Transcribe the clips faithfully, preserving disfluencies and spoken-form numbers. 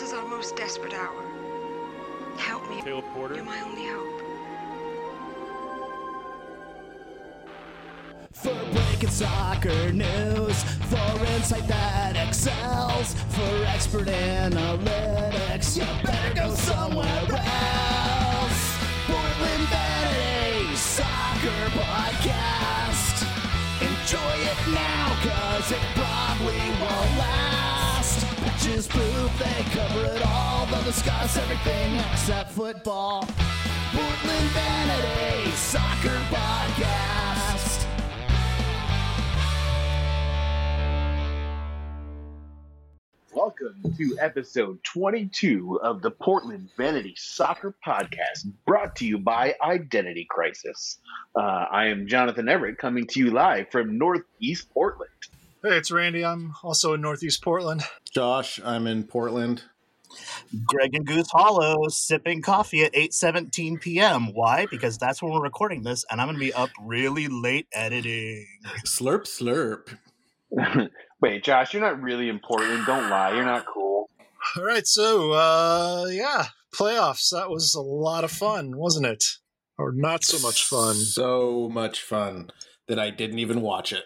This is our most desperate hour. Help me. Caleb Porter. You're my only hope. For breaking soccer news, for insight that excels, for expert analytics, you better go somewhere else. Portland Vanity Soccer Podcast. Enjoy it now, cause it probably won't last. Pitches, poop, they cover it all. They'll discuss everything except football. Portland Vanity Soccer Podcast. Welcome to episode twenty-two of the Portland Vanity Soccer Podcast, brought to you by Identity Crisis. Uh, I am Jonathan Everett, coming to you live from Northeast Portland. Hey, it's Randy. I'm also in Northeast Portland. Josh, I'm in Portland. Greg and Goose Hollow, sipping coffee at eight seventeen p.m. Why? Because that's when we're recording this, and I'm going to be up really late editing. Slurp, slurp. Wait, Josh, you're not really important. Don't lie. You're not cool. All right, so, uh, yeah, playoffs. That was a lot of fun, wasn't it? Or not so much fun. So much fun that I didn't even watch it.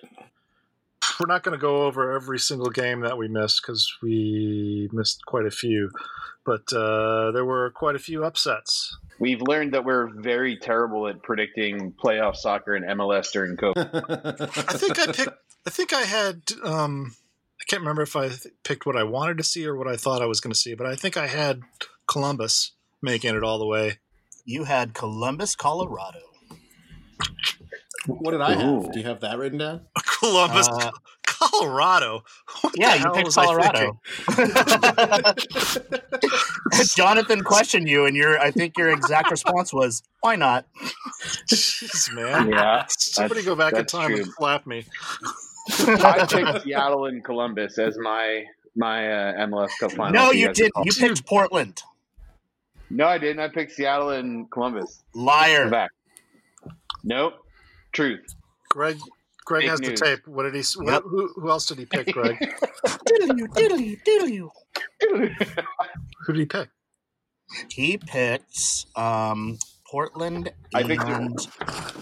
We're not going to go over every single game that we missed because we missed quite a few. But uh, there were quite a few upsets. We've learned that we're very terrible at predicting playoff soccer and M L S during COVID. I think I picked... I think I had, um, I can't remember if I th- picked what I wanted to see or what I thought I was going to see, but I think I had Columbus making it all the way. You had Columbus, Colorado. What did I Ooh. have? Do you have that written down? Columbus, uh, Colorado? What yeah, you picked Colorado. Jonathan questioned you, and your I think your exact response was, why not? Jeez, man. Yeah, somebody go back in time true. and slap me. I picked Seattle and Columbus as my my uh, M L S Cup final. No, you, you didn't. You picked Portland. No, I didn't. I picked Seattle and Columbus. Liar. Back. Nope. Truth. Greg Greg Big has news. the tape. What did he? What, who, who else did he pick, Greg? Diddle you, diddle you, diddle you. Who did he pick? He picked um, Portland. I picked and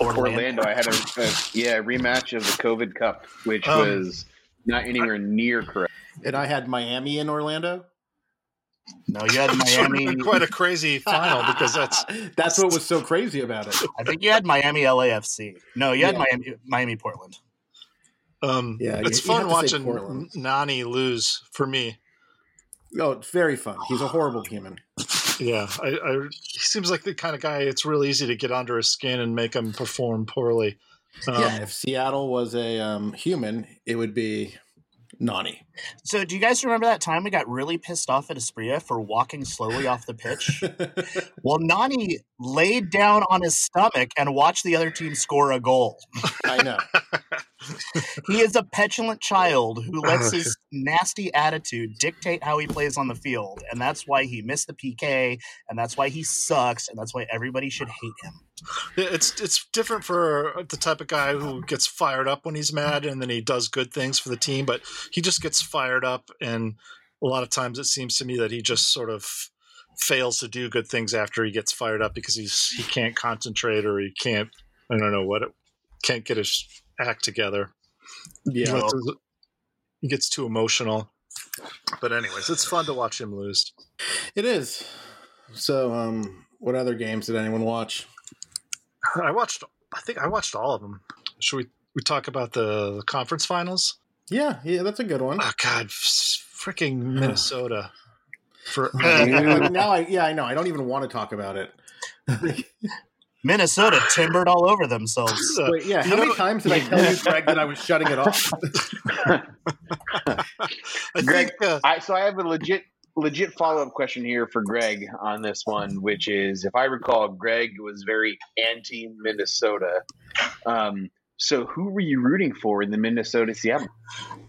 Orlando. Orlando. I had a, a yeah rematch of the COVID Cup, which um, was not anywhere near correct. And I had Miami in Orlando. No, you had Miami. Quite a crazy final because that's that's what was so crazy about it. I think you had Miami L A F C. No, you had yeah. Miami Miami Portland. Um, yeah, it's you, fun you watching Nani lose for me. Oh, it's very fun. He's a horrible human. Yeah, I, I, he seems like the kind of guy. It's real easy to get under his skin and make him perform poorly. Um, yeah, if Seattle was a um, human, it would be Nani. So do you guys remember that time we got really pissed off at Espria for walking slowly off the pitch? Well, Nani laid down on his stomach and watched the other team score a goal. I know. He is a petulant child who lets his nasty attitude dictate how he plays on the field. And that's why he missed the P K. And that's why he sucks. And that's why everybody should hate him. It's it's different for the type of guy who gets fired up when he's mad and then he does good things for the team. But he just gets fired up. And a lot of times it seems to me that he just sort of fails to do good things after he gets fired up because he's he can't concentrate or he can't, I don't know what, it, can't get his act together. Yeah, well, he gets too emotional. But anyways, it's fun to watch him lose. It is. So, um, what other games did anyone watch? I watched. I think I watched all of them. Should we we talk about the, the conference finals? Yeah, yeah, that's a good one. Oh God, freaking Minnesota! For now, I, yeah, I know. I don't even want to talk about it. Minnesota timbered all over themselves. Wait, yeah, how many times did I tell you, Greg, that I was shutting it off? I Greg, think, uh, I, so I have a legit, legit follow-up question here for Greg on this one, which is, if I recall, Greg was very anti-Minnesota. Um, so who were you rooting for in the Minnesota-Seattle?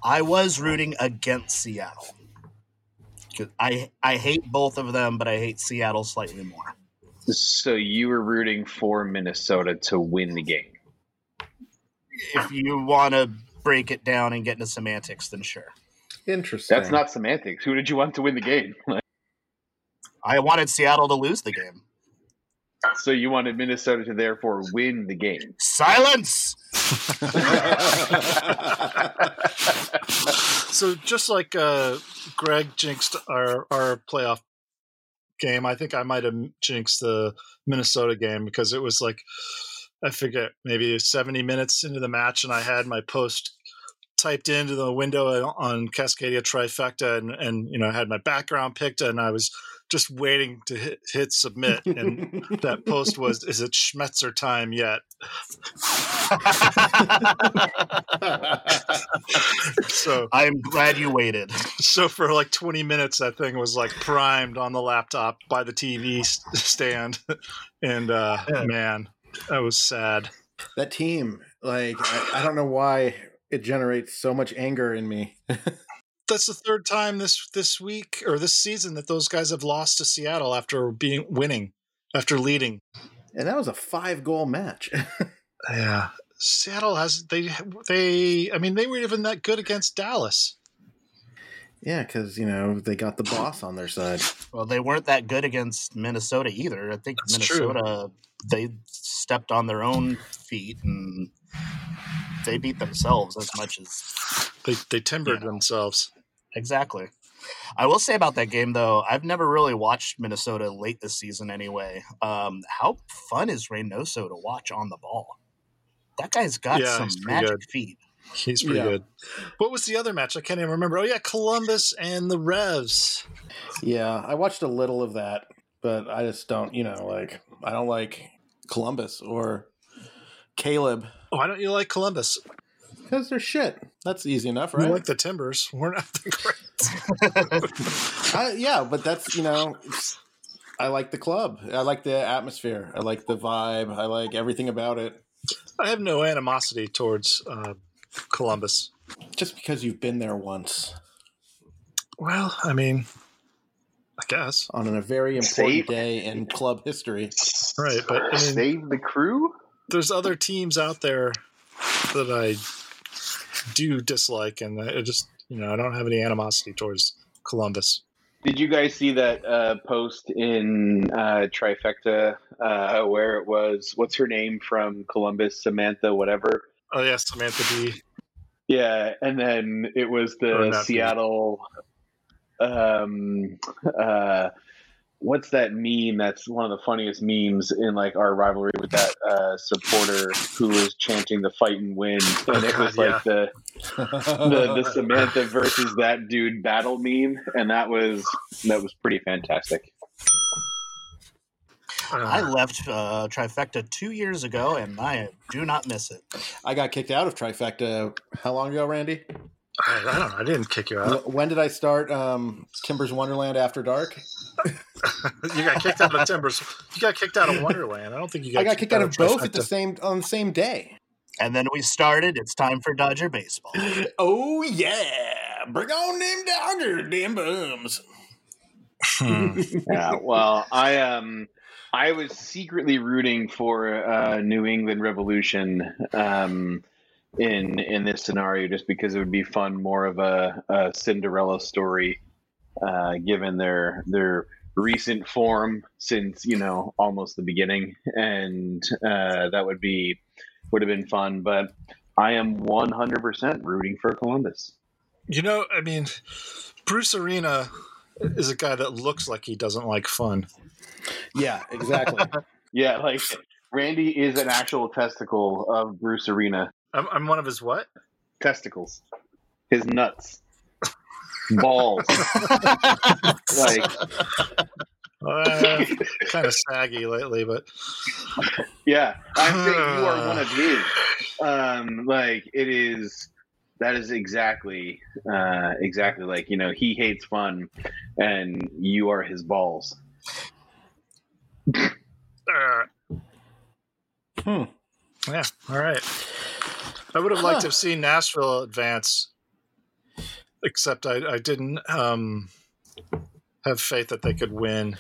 I was rooting against Seattle. I I hate both of them, but I hate Seattle slightly more. So you were rooting for Minnesota to win the game. If you want to break it down and get into semantics, then sure. Interesting. That's not semantics. Who did you want to win the game? I wanted Seattle to lose the game. So you wanted Minnesota to therefore win the game. Silence! So just like uh, Greg jinxed our, our playoff game, I think I might have jinxed the Minnesota game because it was like, I forget, maybe seventy minutes into the match, and I had my post typed into the window on Cascadia Trifecta, and, and you know, I had my background picked, and I was just waiting to hit, hit submit, and that post was, "Is it Schmetzer time yet?" So I'm glad you waited. So for like twenty minutes, that thing was like primed on the laptop by the T V stand, and uh, yeah. man, that was sad. That team, like, I, I don't know why it generates so much anger in me. That's the third time this this week or this season that those guys have lost to Seattle after being winning, after leading, and that was a five goal match. Yeah, Seattle has they they I mean they weren't even that good against Dallas. Yeah, because you know they got the boss on their side. Well, they weren't that good against Minnesota either. I think That's Minnesota true. They stepped on their own feet and they beat themselves as much as they they timbered you know. themselves. Exactly. I will say about that game, though, I've never really watched Minnesota late this season anyway. Um, how fun is Reynoso to watch on the ball? That guy's got yeah, some magic good. feet. He's pretty yeah. good. What was the other match? I can't even remember. Oh, yeah, Columbus and the Revs. Yeah, I watched a little of that, but I just don't, you know, like, I don't like Columbus or Caleb. Oh, why don't you like Columbus? Because they're shit. That's easy enough, right? We like the Timbers. We're not the greats. I, yeah, but that's, you know, I like the club. I like the atmosphere. I like the vibe. I like everything about it. I have no animosity towards uh, Columbus. Just because you've been there once. Well, I mean, I guess. On a very important Save. day in club history. Right, but I mean, Save the crew? There's other teams out there that I do dislike, and I just, you know, I don't have any animosity towards Columbus. Did you guys see that uh, post in uh, Trifecta uh, where it was, what's her name from Columbus, Samantha, whatever? Oh, yeah, Samantha B. Yeah, and then it was the Seattle, um, uh, what's that meme? That's one of the funniest memes in like our rivalry with that uh, supporter who was chanting the fight and win. And it was like yeah. the, the the Samantha versus that dude battle meme. And that was, that was pretty fantastic. I left uh, Trifecta two years ago and I do not miss it. I got kicked out of Trifecta. How long ago, Randy? I don't know. I didn't kick you out. When did I start um, Timbers Wonderland After Dark? You got kicked out of Timbers. You got kicked out of Wonderland. I don't think you got I got kicked, kicked out, out of both at the same on the same day. And then we started. It's time for Dodger baseball. Oh, yeah. Bring on them Dodger damn bums. Hmm. Yeah, well, I um, I was secretly rooting for uh, New England Revolution. Um in in this scenario just because it would be fun, more of a, a Cinderella story uh given their their recent form since you know almost the beginning, and uh that would be would have been fun, but I am one hundred percent rooting for Columbus. You know, I mean, Bruce Arena is a guy that looks like he doesn't like fun. Yeah, exactly. Yeah, like Randy is an actual testicle of Bruce Arena. I'm, I'm one of his what? Testicles. His nuts. Balls. Like, uh, kind of saggy lately, but yeah, I'm saying you are one of his. Um, like it is. That is exactly, uh, exactly like you know he hates fun, and you are his balls. Uh, hmm. Yeah. All right. I would have liked huh. to have seen Nashville advance, except I, I didn't um, have faith that they could win.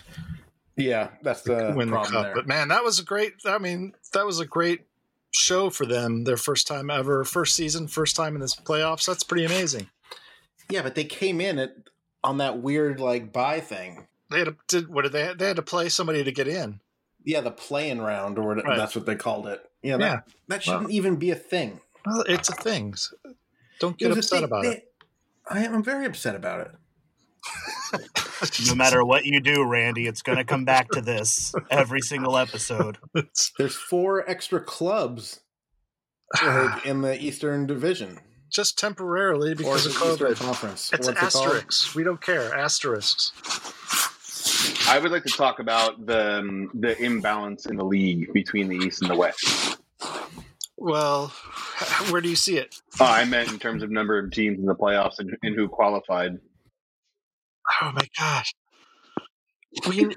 Yeah, that's the win problem the cup. There. But man, that was a great. I mean, that was a great show for them. Their first time ever, first season, first time in this playoffs. That's pretty amazing. Yeah, but they came in at on that weird like bye thing. They had to, did, what did they have? They had to play somebody to get in. Yeah, the play-in round, or right. that's what they called it. Yeah, that, yeah. that shouldn't wow. even be a thing. Well, it's a thing. Don't get upset thing, about they, it. I am very upset about it. No matter what you do, Randy, it's going to come back to this every single episode. There's four extra clubs in the Eastern Division. Just temporarily because of COVID. Conference. It's asterisks. It we don't care. Asterisks. I would like to talk about the um, the imbalance in the league between the East and the West. Well, where do you see it? Uh, I meant in terms of number of teams in the playoffs and, and who qualified. Oh my gosh. We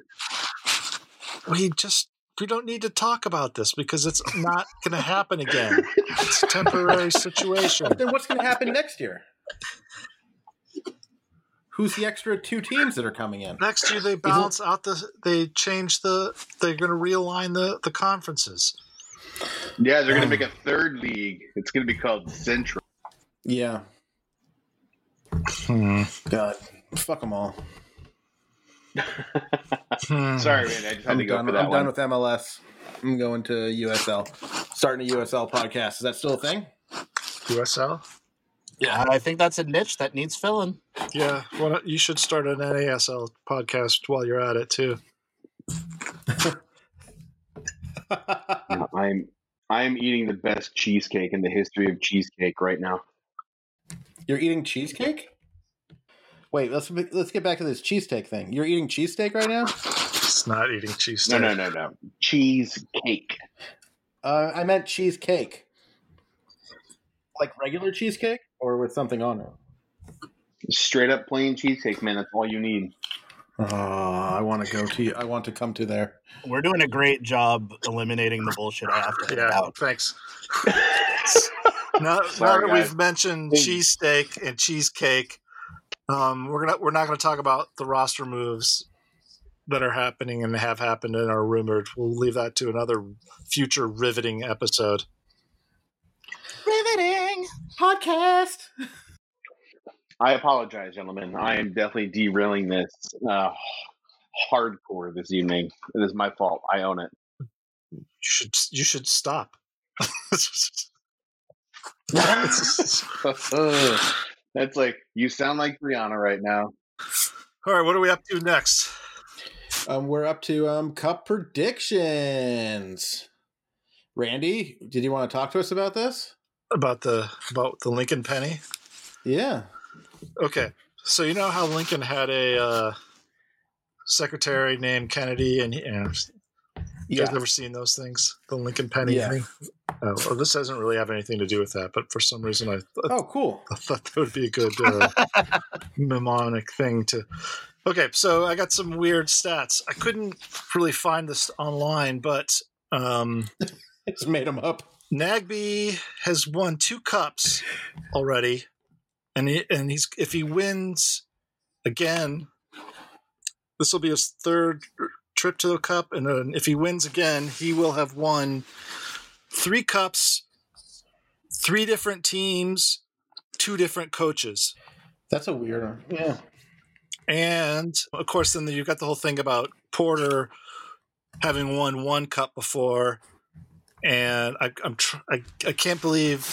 we just we don't need to talk about this because it's not going to happen again. It's a temporary situation. Then what's going to happen next year? Who's the extra two teams that are coming in? Next year they balance Isn't... out the they change the they're going to realign the, the conferences. Yeah, they're um, going to make a third league. It's going to be called Central. Yeah. Hmm. God. Fuck them all. Sorry, man. I just had I'm to go done, for that I'm one. done with M L S. I'm going to U S L. Starting a U S L podcast. Is that still a thing? U S L? Yeah, I think that's a niche that needs filling. Yeah, well, you should start an N A S L podcast while you're at it too. No, I'm I'm eating the best cheesecake in the history of cheesecake right now. You're eating cheesecake? Wait, let's let's get back to this cheesesteak thing. You're eating cheesesteak right now? It's not eating cheesesteak. No, no, no, no. Cheesecake. Uh, I meant cheesecake. Like regular cheesecake or with something on it? Straight up plain cheesecake, man. That's all you need. Oh, I want to go to you. I want to come to there. We're doing a great job eliminating the bullshit I have to get yeah, out. Thanks. now, Sorry, now that guys. we've mentioned cheesesteak and cheesecake, Um, we're gonna we're not gonna talk about the roster moves that are happening and have happened and are rumored. We'll leave that to another future riveting episode. Riveting podcast. I apologize, gentlemen. I am definitely derailing this uh, hardcore this evening. It is my fault. I own it. You should you should stop. That's like, you sound like Brianna right now. All right, what are we up to next? Um, we're up to um, cup predictions. Randy, did you want to talk to us about this? About the about the Lincoln Penny? Yeah. Okay, so you know how Lincoln had a uh, secretary named Kennedy, and, and you yeah. guys never seen those things? The Lincoln Penny yeah. thing? Oh, well, this doesn't really have anything to do with that, but for some reason I, th- oh, cool. I thought that would be a good uh, mnemonic thing to... Okay, so I got some weird stats. I couldn't really find this online, but... Um, it's made them up. Nagby has won two cups already, and he, and he's if he wins again, this will be his third trip to the cup, and uh, if he wins again, he will have won... Three cups, three different teams, two different coaches. That's a weird one. Yeah. And, of course, then you've got the whole thing about Porter having won one cup before. And I, I'm tr- I, I can't believe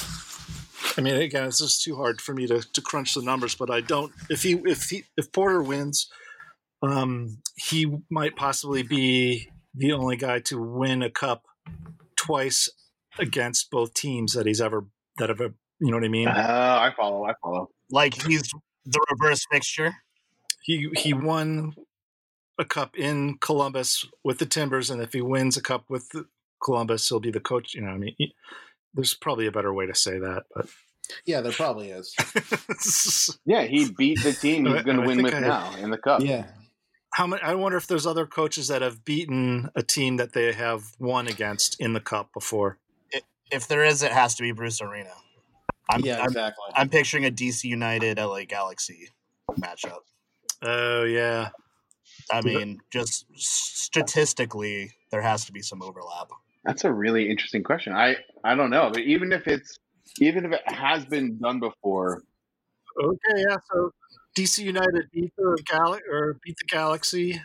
– I mean, again, it's just too hard for me to, to crunch the numbers, but I don't – if he if he, if Porter wins, um, he might possibly be the only guy to win a cup twice against both teams that he's ever that have you know what I mean? Uh, I follow, I follow. Like he's the reverse fixture. He he won a cup in Columbus with the Timbers, and if he wins a cup with Columbus, he'll be the coach. You know what I mean? He, there's probably a better way to say that, but yeah, there probably is. Yeah, he beat the team he's going to win with I, now in the cup. Yeah. How many, I wonder if there's other coaches that have beaten a team that they have won against in the cup before. If there is, it has to be Bruce Arena. I'm, yeah, I'm, exactly. I'm picturing a D C United L A Galaxy matchup. Oh, yeah. I mean, just statistically, there has to be some overlap. That's a really interesting question. I, I don't know, but even if it's even if it has been done before. Okay, yeah, so D C United beat the Gal- or beat the Galaxy,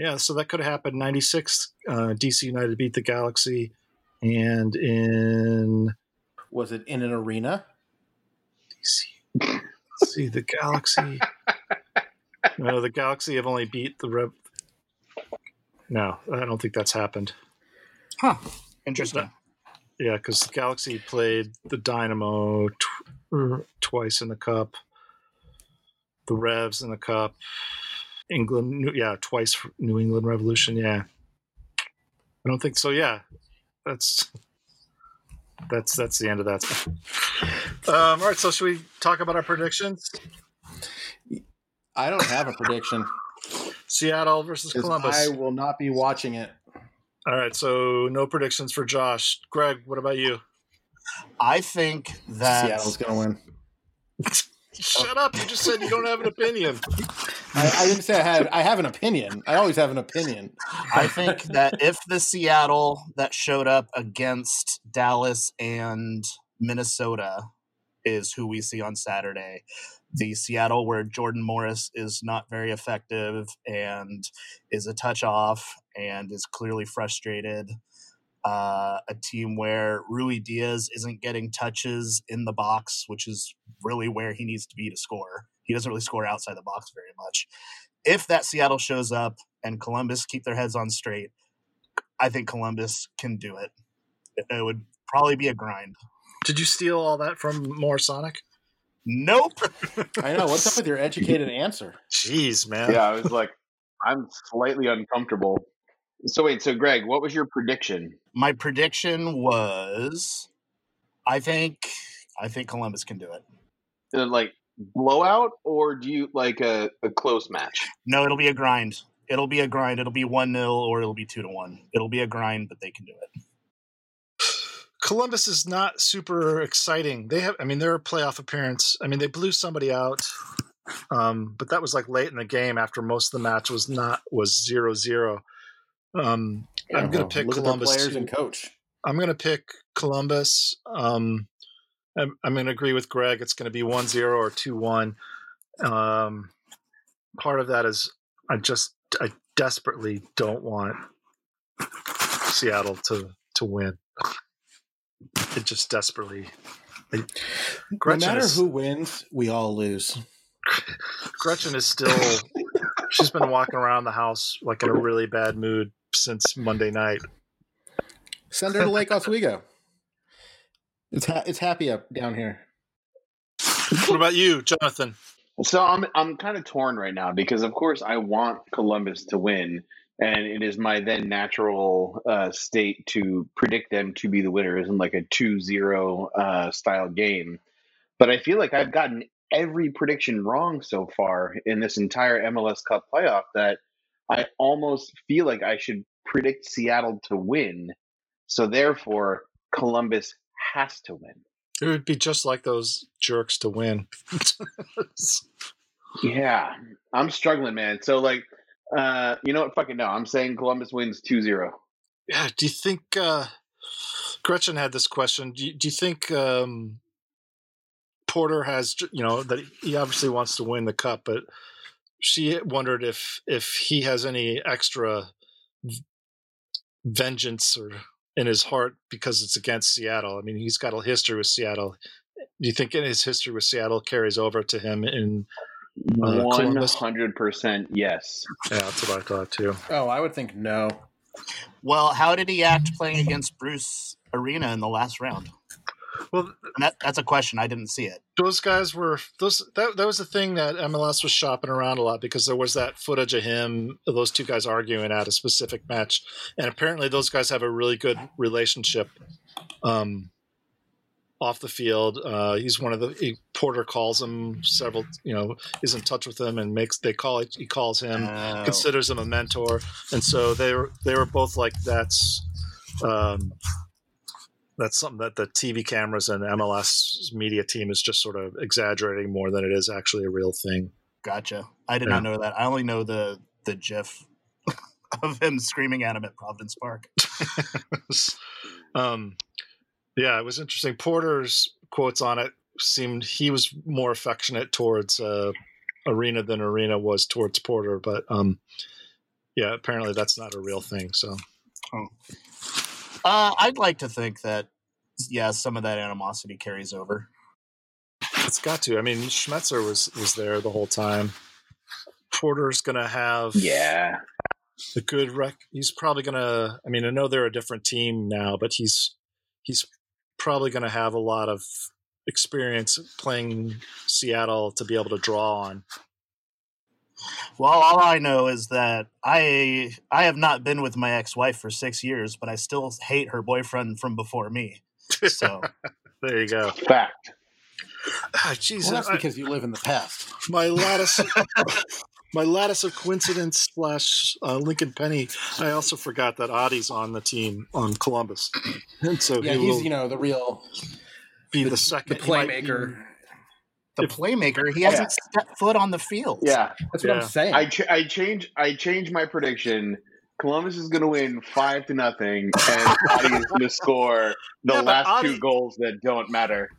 Yeah, so that could have happened. ninety-six, uh, D C United beat the Galaxy, and in was it in an arena? D C, let's see, the Galaxy. No, the Galaxy have only beat the Rev. No, I don't think that's happened. Huh? Interesting. Yeah, because the Galaxy played the Dynamo tw- twice in the Cup, the Revs in the Cup, England, yeah, twice for New England Revolution, yeah. I don't think so. Yeah, that's that's that's the end of that. Um, all right, so should we talk about our predictions? I don't have a prediction. Seattle versus Columbus. I will not be watching it. All right, so no predictions for Josh. Greg, what about you? I think that Seattle's going to win. Shut up! You just said you don't have an opinion. I, I didn't say I had. I have an opinion. I always have an opinion. I think that if the Seattle that showed up against Dallas and Minnesota is who we see on Saturday, the Seattle where Jordan Morris is not very effective and is a touch off and is clearly frustrated, uh, a team where Rui Diaz isn't getting touches in the box, which is really where he needs to be to score. He doesn't really score outside the box very much. If that Seattle shows up and Columbus keep their heads on straight, I think Columbus can do it. It would probably be a grind. Did you steal all that from More Sonic? Nope. I know. What's up with your educated answer? Jeez, man. Yeah, I was like, I'm slightly uncomfortable. So wait, so Greg, what was your prediction? My prediction was, I think, I think Columbus can do it. Is it like blowout, or do you like a, a close match? No, it'll be a grind. It'll be a grind. It'll be one nil, or it'll be two to one. It'll be a grind, but they can do it. Columbus is not super exciting. They have, I mean, they're a playoff appearance. I mean, they blew somebody out, um, but that was like late in the game after most of the match was not was zero zero. Um, I'm going to pick Look Columbus. At the players and coach. I'm going to pick Columbus. Um, I'm, I'm going to agree with Greg. It's going to be one zero or two one. Um, part of that is I just I desperately don't want Seattle to to win. It just desperately. Like, Gretchen no matter is, who wins, we all lose. Gretchen is still. She's been walking around the house like in a really bad mood since Monday night. Send her to Lake Oswego. It's ha- it's happy up down here. What about you, Jonathan? So I'm I'm kind of torn right now because of course I want Columbus to win. And it is my then natural uh, state to predict them to be the winners in like a two zero uh, style game. But I feel like I've gotten every prediction wrong so far in this entire M L S Cup playoff that I almost feel like I should predict Seattle to win. So therefore, Columbus has to win. It would be just like those jerks to win. Yeah, I'm struggling, man. So like... Uh, you know what? Fucking no. I'm saying Columbus wins two zero. Yeah. Do you think uh, Gretchen had this question? Do you, do you think um, Porter has, you know, that he obviously wants to win the cup, but she wondered if, if he has any extra vengeance or in his heart because it's against Seattle. I mean, he's got a history with Seattle. Do you think his history with Seattle carries over to him in One hundred percent, yes. Yeah, that's what I thought too. Oh, I would think no. Well, how did he act playing against Bruce Arena in the last round? Well, that, that's a question. I didn't see it. Those guys were those. That that was the thing that M L S was shopping around a lot because there was that footage of him, those two guys arguing at a specific match, and apparently those guys have a really good relationship. Um. Off the field, uh, he's one of the he, Porter calls him several. You know, is in touch with him and makes they call it. He calls him, oh. considers him a mentor, and so they were they were both like that's um, that's something that the T V cameras and M L S media team is just sort of exaggerating more than it is actually a real thing. Gotcha. I did yeah. not know that. I only know the the GIF of him screaming at him at Providence Park. um. Yeah, it was interesting. Porter's quotes on it seemed he was more affectionate towards uh, Arena than Arena was towards Porter. But um, Yeah, apparently that's not a real thing. So, oh. uh, I'd like to think that, yeah, some of that animosity carries over. It's got to. I mean, Schmetzer was, was there the whole time. Porter's going to have yeah a good rec. He's probably going to. I mean, I know they're a different team now, but he's he's probably going to have a lot of experience playing Seattle to be able to draw on. Well, all I know is that I I have not been with my ex-wife for six years, but I still hate her boyfriend from before me. So there you go. Fact. Ah, Jesus, well, that's because I, you live in the past. My lattice, my lattice of coincidence slash uh, Lincoln Penny. I also forgot that Adi's on the team on Columbus, and so yeah, he he's will you know the real be the, the second the playmaker. Be, the playmaker. He hasn't yeah. stepped foot on the field. Yeah, that's what yeah. I'm saying. I ch- I change I change my prediction. Columbus is going to win five to nothing, and Adi is going to score the yeah, last Adi... two goals that don't matter.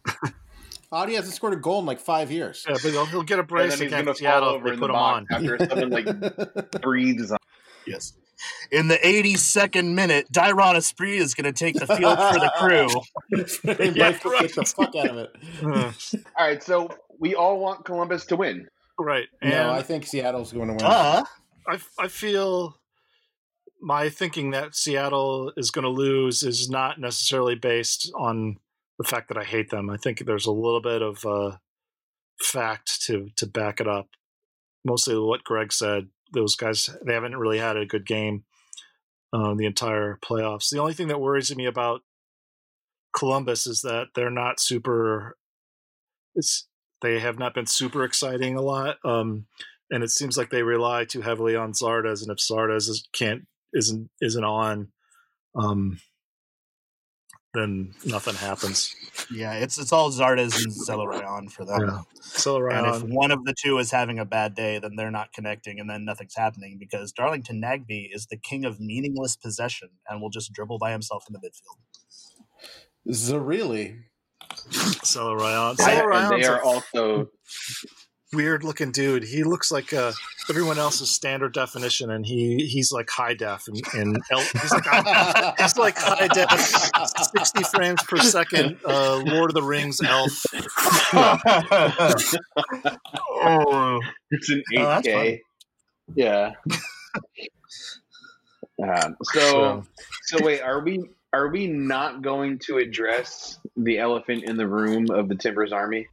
Adi hasn't scored a goal in like five years. Yeah, but he'll, he'll get a brace and then he's against Seattle if they put him on. After something like breathes on. Yes. In the eighty-second minute, Dairon Esprit is going to take the field for the crew. They yeah, might right. get the fuck out of it. Uh. All right, so we all want Columbus to win. Right. And no, I think Seattle's going to win. Uh, I, I feel my thinking that Seattle is going to lose is not necessarily based on the fact that I hate them. I think there's a little bit of uh, fact to to back it up. Mostly what Greg said. Those guys, they haven't really had a good game um, the entire playoffs. The only thing that worries me about Columbus is that they're not super. It's they have not been super exciting a lot, um, and it seems like they rely too heavily on Zardes. And if Zardes is, can't isn't isn't on. Um, Then nothing happens. Yeah, it's it's all Zardes and Zellarion for them. Yeah. Zellarion. And if one of the two is having a bad day, then they're not connecting, and then nothing's happening because Darlington Nagby is the king of meaningless possession and will just dribble by himself in the midfield. Zarelli. Zellarion. Zellarion. And they are also weird-looking dude. He looks like uh, everyone else's standard definition, and he, he's like high def. And, and L- he's, like, he's like high def, sixty frames per second, uh, Lord of the Rings elf. Oh, it's an eight K. Oh, yeah. um, so, so wait, are we are we not going to address the elephant in the room of the Timbers Army?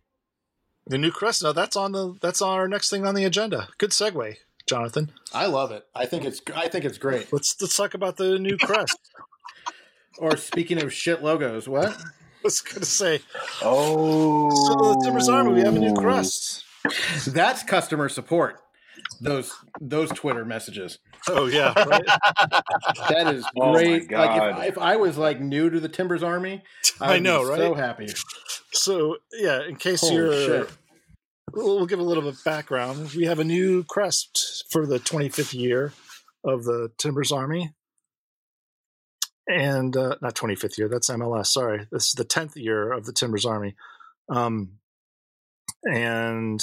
The new crest. No, that's on the that's on our next thing on the agenda. Good segue, Jonathan. I love it. I think it's I think it's great. Let's let's talk about the new crest. Or speaking of shit logos, what? I was gonna say. Oh, so the Timbers Army, we have a new crest. That's customer support. Those those Twitter messages. Oh yeah, right? That is great. Oh my God. Like if, if I was like new to the Timbers Army, I, I know, right? So happy. So, yeah, in case Holy you're shit. We'll give a little bit of background. We have a new crest for the twenty-fifth year of the Timbers Army. And uh, not twenty-fifth year, that's M L S. Sorry. This is the tenth year of the Timbers Army. Um, and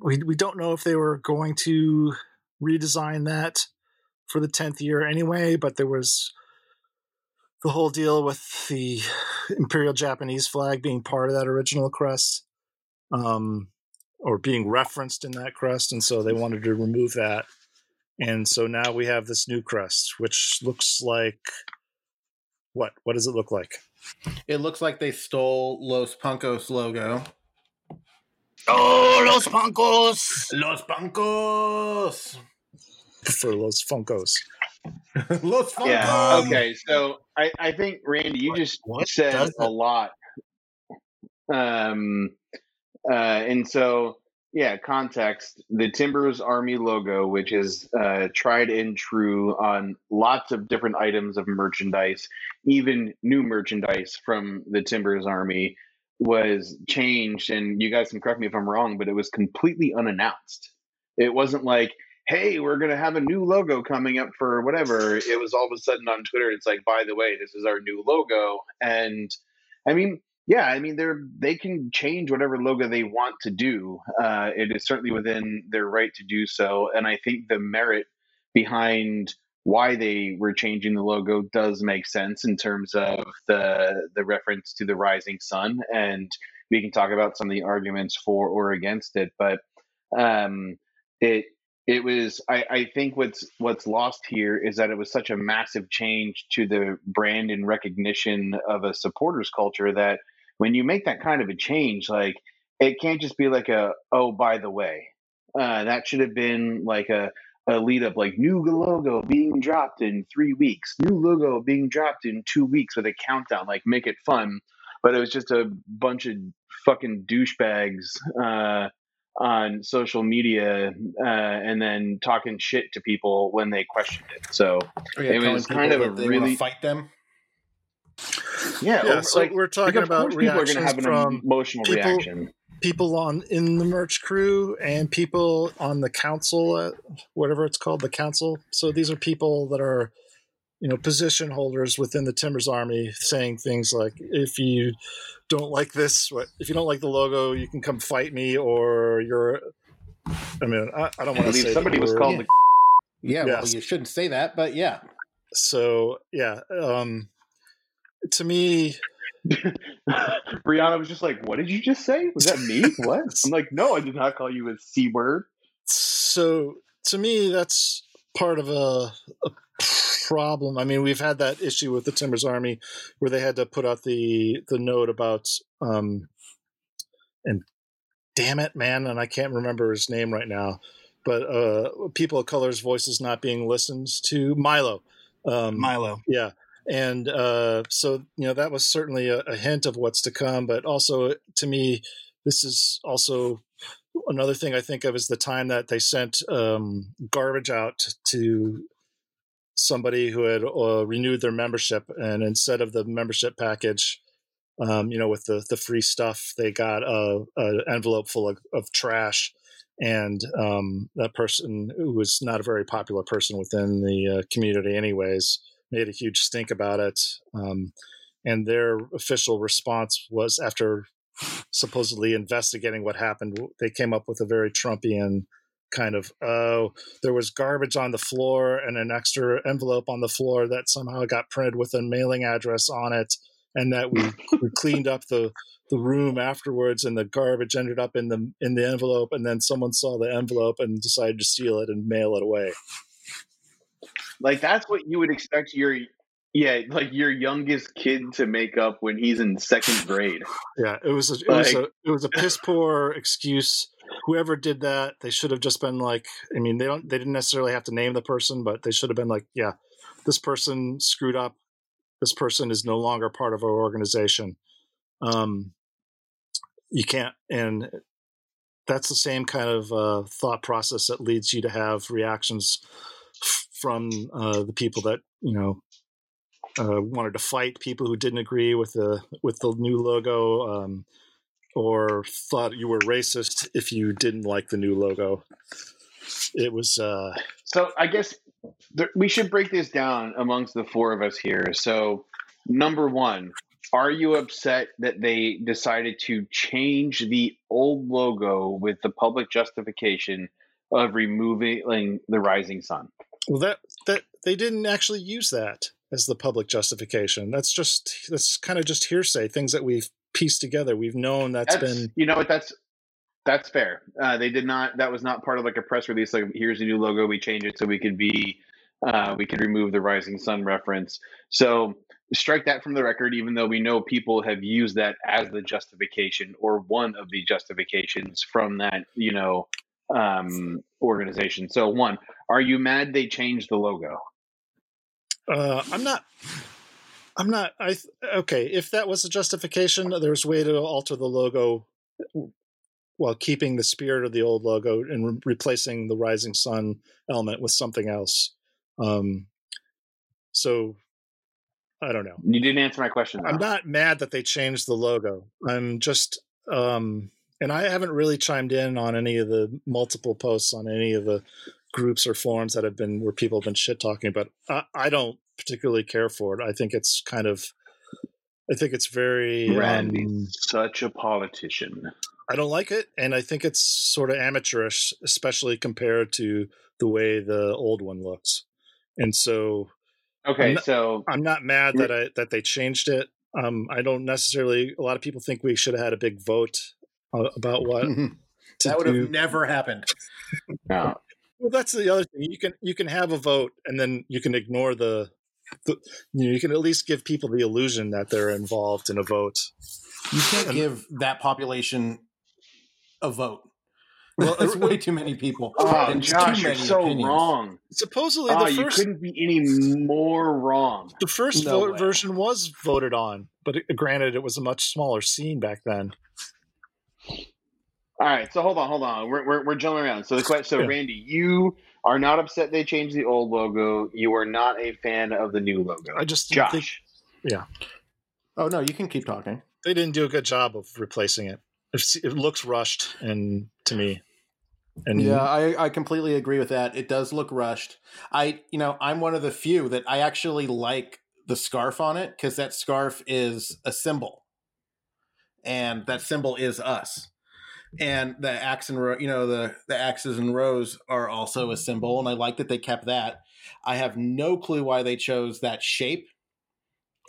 we we don't know if they were going to redesign that for the tenth year anyway, but there was the whole deal with the Imperial Japanese flag being part of that original crest, um, or being referenced in that crest, and so they wanted to remove that. And so now we have this new crest, which looks like what? What does it look like? It looks like they stole Los Punkos logo. Oh, Los Punkos! Los Punkos! For Los Funkos. Los Funkos! Yeah. Okay, so I, I think, Randy, you what, just what said a lot. Um, uh, and so, yeah, context. The Timbers Army logo, which is uh, tried and true on lots of different items of merchandise, even new merchandise from the Timbers Army, was changed. And you guys can correct me if I'm wrong, but it was completely unannounced. It wasn't like, hey, we're going to have a new logo coming up for whatever. It was all of a sudden on Twitter. It's like, by the way, this is our new logo. And I mean, yeah, I mean, they're, they can change whatever logo they want to do. Uh, it is certainly within their right to do so. And I think the merit behind why they were changing the logo does make sense in terms of the the reference to the rising sun, and we can talk about some of the arguments for or against it. But um, it it was I, I think what's what's lost here is that it was such a massive change to the brand and recognition of a supporters culture that when you make that kind of a change, like it can't just be like a oh by the way. Uh, that should have been like a. a lead up, like new logo being dropped in three weeks, new logo being dropped in two weeks with a countdown, like make it fun. But it was just a bunch of fucking douchebags uh, on social media uh, and then talking shit to people when they questioned it. So oh, yeah, it was kind of a they really fight them. Yeah. yeah over, so like, we're talking about reactions people are going to have an emotional people... reaction. People on in the merch crew and people on the council, uh, whatever it's called, the council. So these are people that are, you know, position holders within the Timbers Army, saying things like, "If you don't like this, what, if you don't like the logo, you can come fight me," or "You're." I mean, I, I don't want to say somebody was called. Yeah, the, yeah yes. Well, you shouldn't say that, but yeah. So yeah, um, to me. Brianna was just like, what did you just say? Was that me? What? I'm like, no, I did not call you a C word. So to me, that's part of a, a problem. I mean, we've had that issue with the Timbers Army where they had to put out the, the note about, um, and damn it, man. And I can't remember his name right now, but uh, people of color's voices not being listened to. Milo. Um, Milo. Yeah. And uh, so, you know, that was certainly a, a hint of what's to come. But also, to me, this is also another thing I think of is the time that they sent um, garbage out to somebody who had uh, renewed their membership. And instead of the membership package, um, you know, with the, the free stuff, they got a, a envelope full of, of trash. And um, that person, who was not a very popular person within the uh, community anyways, made a huge stink about it. Um, and their official response was, after supposedly investigating what happened, they came up with a very Trumpian kind of, oh, there was garbage on the floor and an extra envelope on the floor that somehow got printed with a mailing address on it. And that we, we cleaned up the, the room afterwards and the garbage ended up in the, in the envelope. And then someone saw the envelope and decided to steal it and mail it away. Like, that's what you would expect your, yeah, like your youngest kid to make up when he's in second grade. Yeah, it was a, it, like, was a, it was a piss poor excuse. Whoever did that, they should have just been like, I mean, they don't, they didn't necessarily have to name the person, but they should have been like, yeah, this person screwed up. This person is no longer part of our organization. Um, you can't, and that's the same kind of uh, thought process that leads you to have reactions from uh, the people that, you know, uh, wanted to fight people who didn't agree with the with the new logo, um, or thought you were racist if you didn't like the new logo. It was uh... so. I guess th- we should break this down amongst the four of us here. So, number one, are you upset that they decided to change the old logo with the public justification of removing like, the rising sun? Well, that that they didn't actually use that as the public justification. That's just that's kind of just hearsay. Things that we've pieced together. We've known that's, that's been. You know what? That's that's fair. Uh, they did not. That was not part of like a press release. Like, here's a new logo. We change it so we could be uh, we could remove the rising sun reference. So strike that from the record. Even though we know people have used that as the justification or one of the justifications from that, you know. Um, organization. So one, are you mad they changed the logo? Uh, I'm not, I'm not, I, okay. If that was a justification, there's a way to alter the logo while keeping the spirit of the old logo and re- replacing the rising sun element with something else. Um, so I don't know. You didn't answer my question. Though. I'm not mad that they changed the logo. I'm just, um, And I haven't really chimed in on any of the multiple posts on any of the groups or forums that have been where people have been shit talking about. I, I don't particularly care for it. I think it's kind of, I think it's very. Randy's um, such a politician. I don't like it, and I think it's sort of amateurish, especially compared to the way the old one looks. And so, okay, I'm not, so I'm not mad that I that they changed it. Um, I don't necessarily. A lot of people think we should have had a big vote uh, about what that would do. Have never happened. No. Well, that's the other thing. You can you can have a vote, and then you can ignore the. the you know, you can at least give people the illusion that they're involved in a vote. You can't and, give that population a vote. Well, there's way too many people. Oh, Josh, you're so opinions. Wrong. Supposedly, oh, the first you couldn't be any more wrong. The first no vote version was voted on, but it, granted, it was a much smaller scene back then. All right, so hold on, hold on. We're we're, we're jumping around. So the question, so yeah. Randy, you are not upset they changed the old logo. You are not a fan of the new logo. I just Josh. Think, yeah. Oh no, you can keep talking. They didn't do a good job of replacing it. It looks rushed, and to me, and yeah, I, I completely agree with that. It does look rushed. I, you know, I'm one of the few that I actually like the scarf on it because that scarf is a symbol, and that symbol is us. And the axe and ro- you know the the axes and rows are also a symbol, and I like that they kept that. I have no clue why they chose that shape.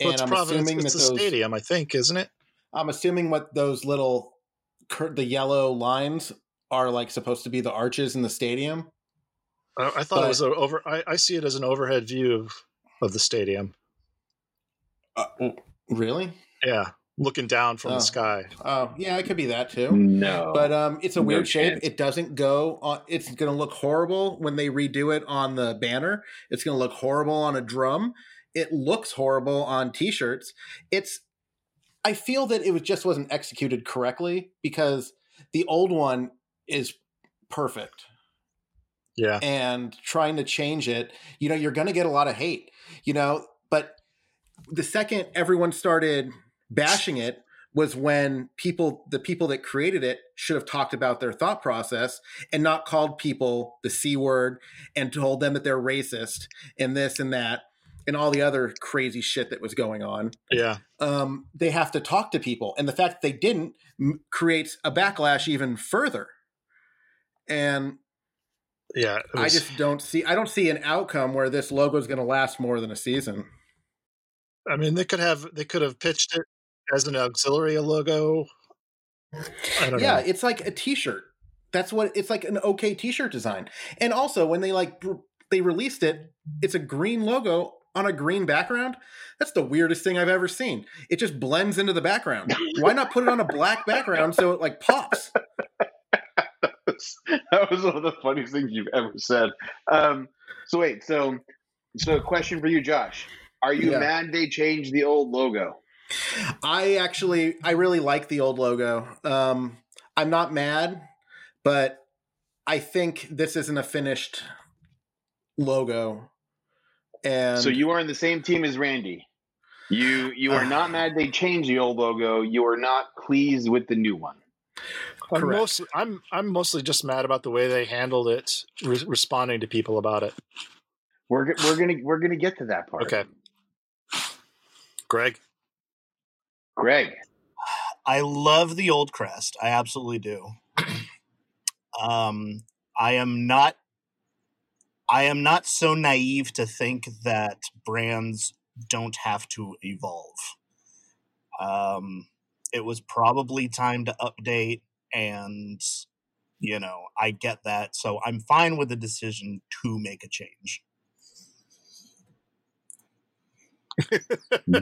Well, and it's I'm probably, assuming it's, it's that a those, stadium, I think, isn't it? I'm assuming what those little. The yellow lines are like supposed to be the arches in the stadium. I, I thought but, it was an over. I, I see it as an overhead view of, of the stadium. Uh, really? Yeah, looking down from oh. the sky. Oh, yeah, it could be that too. No, but um, it's a no weird chance. Shape. It doesn't go on. It's going to look horrible when they redo it on the banner. It's going to look horrible on a drum. It looks horrible on t-shirts. It's. I feel that it was just wasn't executed correctly because the old one is perfect. Yeah. And trying to change it, you know, you're going to get a lot of hate, you know, but the second everyone started bashing it was when people, the people that created it should have talked about their thought process and not called people the C word and told them that they're racist and this and that. And all the other crazy shit that was going on. Yeah. Um, they have to talk to people. And the fact that they didn't m- creates a backlash even further. And yeah, was... I just don't see, I don't see an outcome where this logo is going to last more than a season. I mean, they could have, they could have pitched it as an auxiliary logo. I don't yeah, know. It's like a t-shirt. That's what, it's like an okay t-shirt design. And also when they like, they released it, it's a green logo on a green background. That's the weirdest thing I've ever seen. It just blends into the background. Why not put it on a black background so it like pops? That was, that was one of the funniest things you've ever said. Um, so wait, so so a question for you, Josh. Are you yeah. mad they changed the old logo? I actually, I really like the old logo. Um, I'm not mad, but I think this isn't a finished logo. And so you are in the same team as Randy. You you are uh, not mad they changed the old logo. You are not pleased with the new one. I'm Correct. Mostly, I'm I'm mostly just mad about the way they handled it, re- responding to people about it. We're we're gonna we're gonna get to that part. Okay. Greg. Greg. I love the old crest. I absolutely do. um, I am not. I am not so naive to think that brands don't have to evolve. Um, it was probably time to update, and, you know, I get that. So I'm fine with the decision to make a change.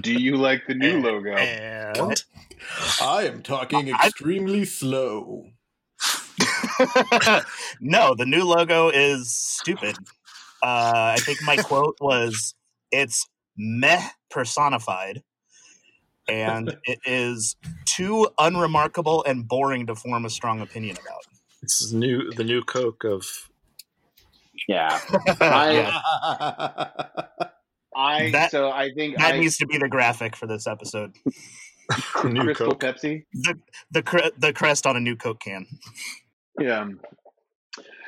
Do you like the new and, logo? And I am talking extremely I, slow. No, the new logo is stupid. Uh, I think my quote was, it's meh personified, and it is too unremarkable and boring to form a strong opinion about. It's new, the new Coke of... Yeah. I, I that, so I think That I, needs to be the graphic for this episode. New Crystal Coke. Pepsi? The, the, the crest on a new Coke can. Yeah.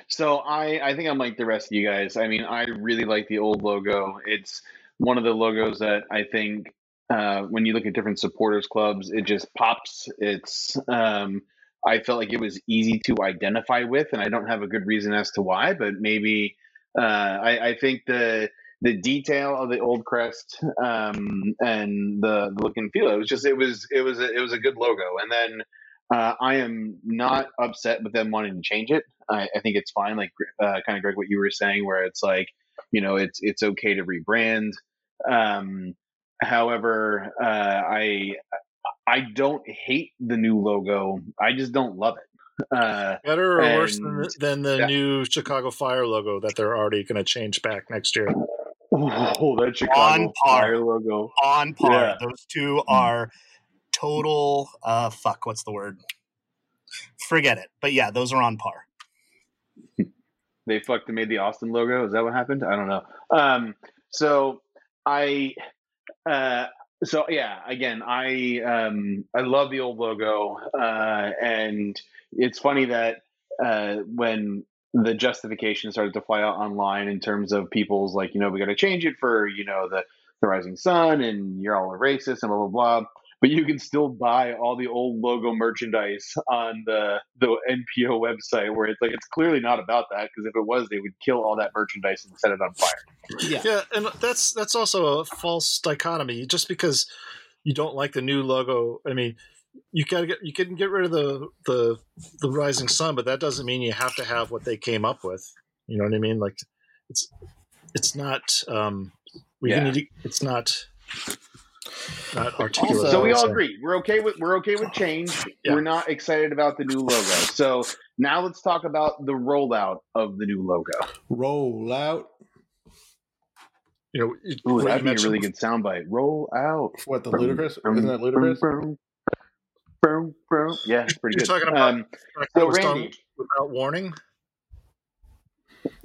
So I, I think I'm like the rest of you guys. I mean, I really like the old logo. It's one of the logos that I think uh, when you look at different supporters clubs, it just pops. It's um, I felt like it was easy to identify with, and I don't have a good reason as to why, but maybe uh, I, I think the the detail of the Old Crest um, and the, the look and feel, it was just it was it was a, it was a good logo. And then uh, I am not upset with them wanting to change it. I, I think it's fine, like uh, kind of Greg, what you were saying, where it's like, you know, it's it's okay to rebrand. Um, however, uh, I. I don't hate the new logo. I just don't love it. Uh, Better or and, worse than, than the yeah. new Chicago Fire logo that they're already going to change back next year? Oh, that Chicago Fire logo. On par. Yeah. Those two are total, uh, fuck, what's the word? Forget it. But yeah, those are on par. They fucked and made the Austin logo? Is that what happened? I don't know. Um, so I... Uh, So yeah, again, I um, I love the old logo, uh, and it's funny that uh, when the justification started to fly out online in terms of people's like, you know, we got to change it for, you know, the, the rising sun, and you're all a racist and blah blah blah, but you can still buy all the old logo merchandise on the the N P O website, where it's like it's clearly not about that, because if it was, they would kill all that merchandise and set it on fire. Yeah. yeah, and that's that's also a false dichotomy. Just because you don't like the new logo, I mean, you gotta get you can get rid of the, the the rising sun, but that doesn't mean you have to have what they came up with. You know what I mean? Like, it's it's not um, we yeah. need to, it's not not articulate. Also, so we all agree we're okay with we're okay with change. Yeah. We're not excited about the new logo. So now let's talk about the rollout of the new logo. Rollout. You know, Ooh, that'd be a really good soundbite. Roll out. What, the brum, ludicrous? Brum, Isn't that ludicrous? Brum, brum, brum. Yeah, it's pretty You're good. You're talking about um, so Randy, without warning?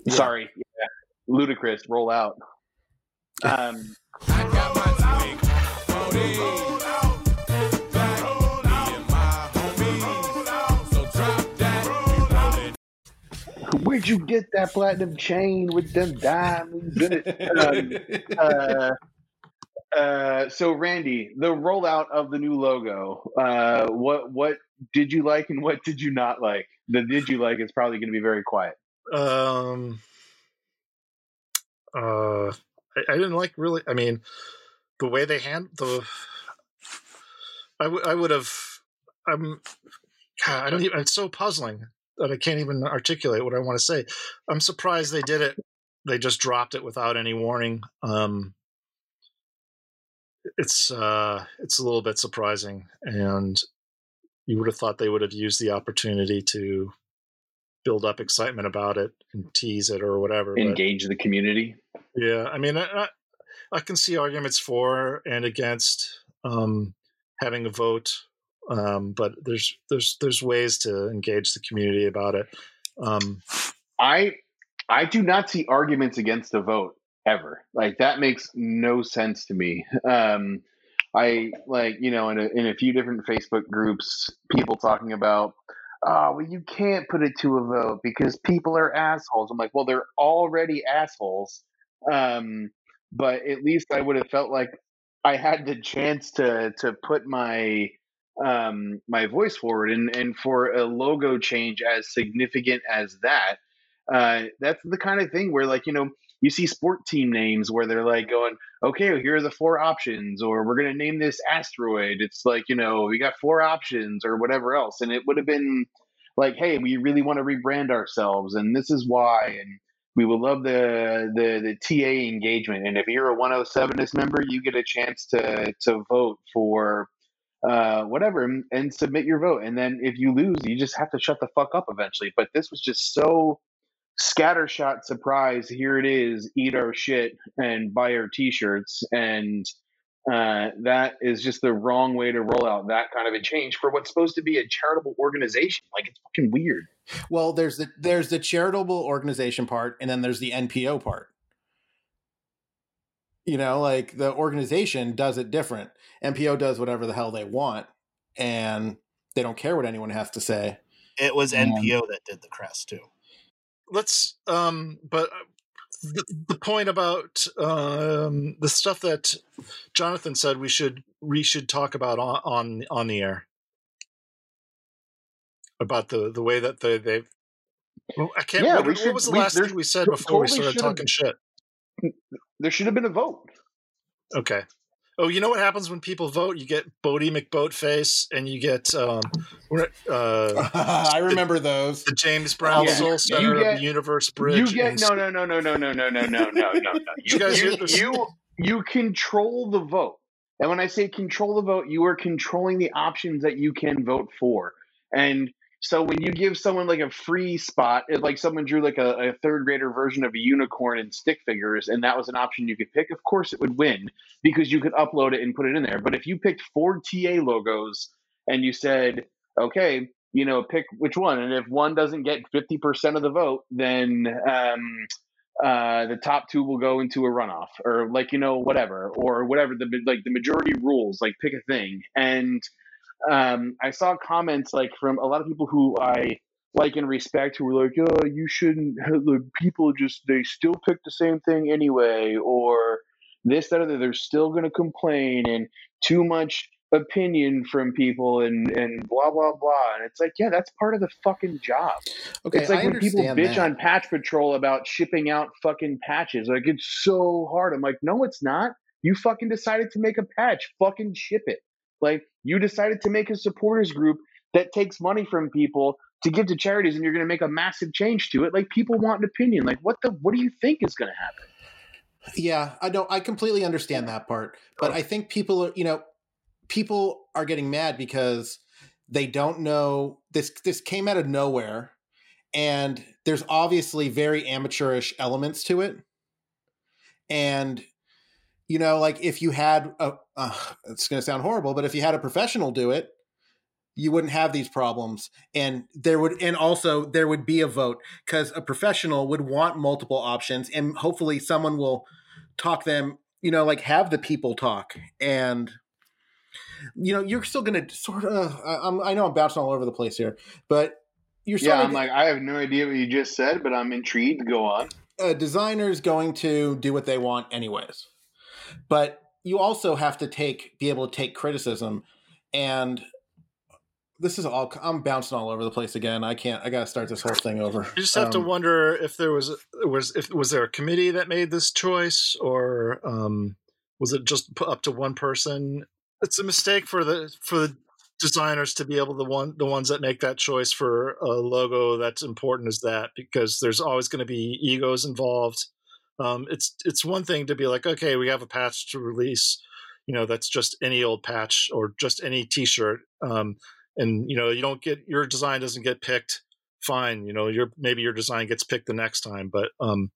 Yeah. Sorry. Yeah. Ludicrous, roll out. Um, I got my swing. Where'd you get that platinum chain with them diamonds in it? Um, uh, uh, so, Randy, the rollout of the new logo. Uh, what what did you like and what did you not like? The did you like is probably going to be very quiet. Um, uh, I, I didn't like really. I mean, the way they hand the. I, w- I would have. I'm. God, I don't even. It's so puzzling that I can't even articulate what I want to say. I'm surprised they did it. They just dropped it without any warning. Um, it's uh, it's a little bit surprising, and you would have thought they would have used the opportunity to build up excitement about it and tease it or whatever. Engage but, the community. Yeah, I mean, I, I can see arguments for and against um, having a vote. Um, but there's there's there's ways to engage the community about it. Um, I I do not see arguments against a vote ever. Like, that makes no sense to me. Um, I like you know in a, in a few different Facebook groups, people talking about, oh, well, you can't put it to a vote because people are assholes. I'm like, well, they're already assholes. Um, but at least I would have felt like I had the chance to to put my um my voice forward, and and for a logo change as significant as that, uh that's the kind of thing where, like, you know, you see sport team names where they're like going, okay, well, here are the four options, or we're going to name this asteroid. It's like, you know, we got four options or whatever else, and it would have been like, hey, we really want to rebrand ourselves, and this is why, and we would love the the the T A engagement, and if you're a one oh sevenist member, you get a chance to to vote for uh whatever and, and submit your vote, and then if you lose, you just have to shut the fuck up eventually. But this was just so scattershot, surprise, here it is, eat our shit and buy our t-shirts, and uh that is just the wrong way to roll out that kind of a change for what's supposed to be a charitable organization. Like, it's fucking weird. Well, there's the there's the charitable organization part, and then there's the N P O part. You know, like, the organization does it different. N P O does whatever the hell they want, and they don't care what anyone has to say. It was um, N P O that did the crest too. Let's, um, but the, the point about um, the stuff that Jonathan said we should we should talk about on on, on the air. about the, the way that they, they've well, I can't yeah, remember. Should, what was the we, last thing we said before totally we started talking shit? There should have been a vote. Okay. Oh, you know what happens when people vote? You get Bodie McBoatface, and you get um, uh, I remember the, those the James Brown yeah. Soul Center of the Universe Bridge. You get no, no, no, no, no, no, no, no, no, no, no. You guys, you, you you control the vote, and when I say control the vote, you are controlling the options that you can vote for. And so when you give someone like a free spot, it, like someone drew like a, a third grader version of a unicorn and stick figures, and that was an option you could pick, of course it would win because you could upload it and put it in there. But if you picked four T A logos and you said, okay, you know, pick which one, and if one doesn't get fifty percent of the vote, then um, uh, the top two will go into a runoff or like, you know, whatever, or whatever the like the majority rules, like pick a thing. And Um, I saw comments like from a lot of people who I like and respect who were like, oh, you shouldn't, the people just, they still pick the same thing anyway, or this, that, or they're still going to complain and too much opinion from people and, and blah, blah, blah. And it's like, yeah, that's part of the fucking job. Okay, it's like I when people bitch that. on Patch Patrol about shipping out fucking patches, like it's so hard. I'm like, no, it's not. You fucking decided to make a patch, fucking ship it. Like, you decided to make a supporters group that takes money from people to give to charities, and you're going to make a massive change to it. Like, people want an opinion. Like, what the? What do you think is going to happen? Yeah, I don't. I completely understand that part, but I think people are, you know, people are getting mad because they don't know this. This came out of nowhere, and there's obviously very amateurish elements to it, and. You know, like if you had a, uh, it's going to sound horrible, but if you had a professional do it, you wouldn't have these problems. And there would, and also there would be a vote because a professional would want multiple options, and hopefully someone will talk them, you know, like have the people talk. And, you know, you're still going to sort of, uh, I'm, I know I'm bouncing all over the place here, but you're still. Yeah, I'm like, I have no idea what you just said, but I'm intrigued. Go on. A designer's going to do what they want anyways. But you also have to take, be able to take criticism, and this is all. I'm bouncing all over the place again. I can't. I got to start this whole thing over. You just have um, to wonder if there was was if was there a committee that made this choice, or um, was it just up to one person? It's a mistake for the for the designers to be able to one the ones that make that choice for a logo that's important as that, because there's always going to be egos involved. Um, it's it's one thing to be like, okay, we have a patch to release, you know, that's just any old patch or just any T-shirt, um, and you know, you don't get your design doesn't get picked. Fine, you know, your maybe your design gets picked the next time, but um,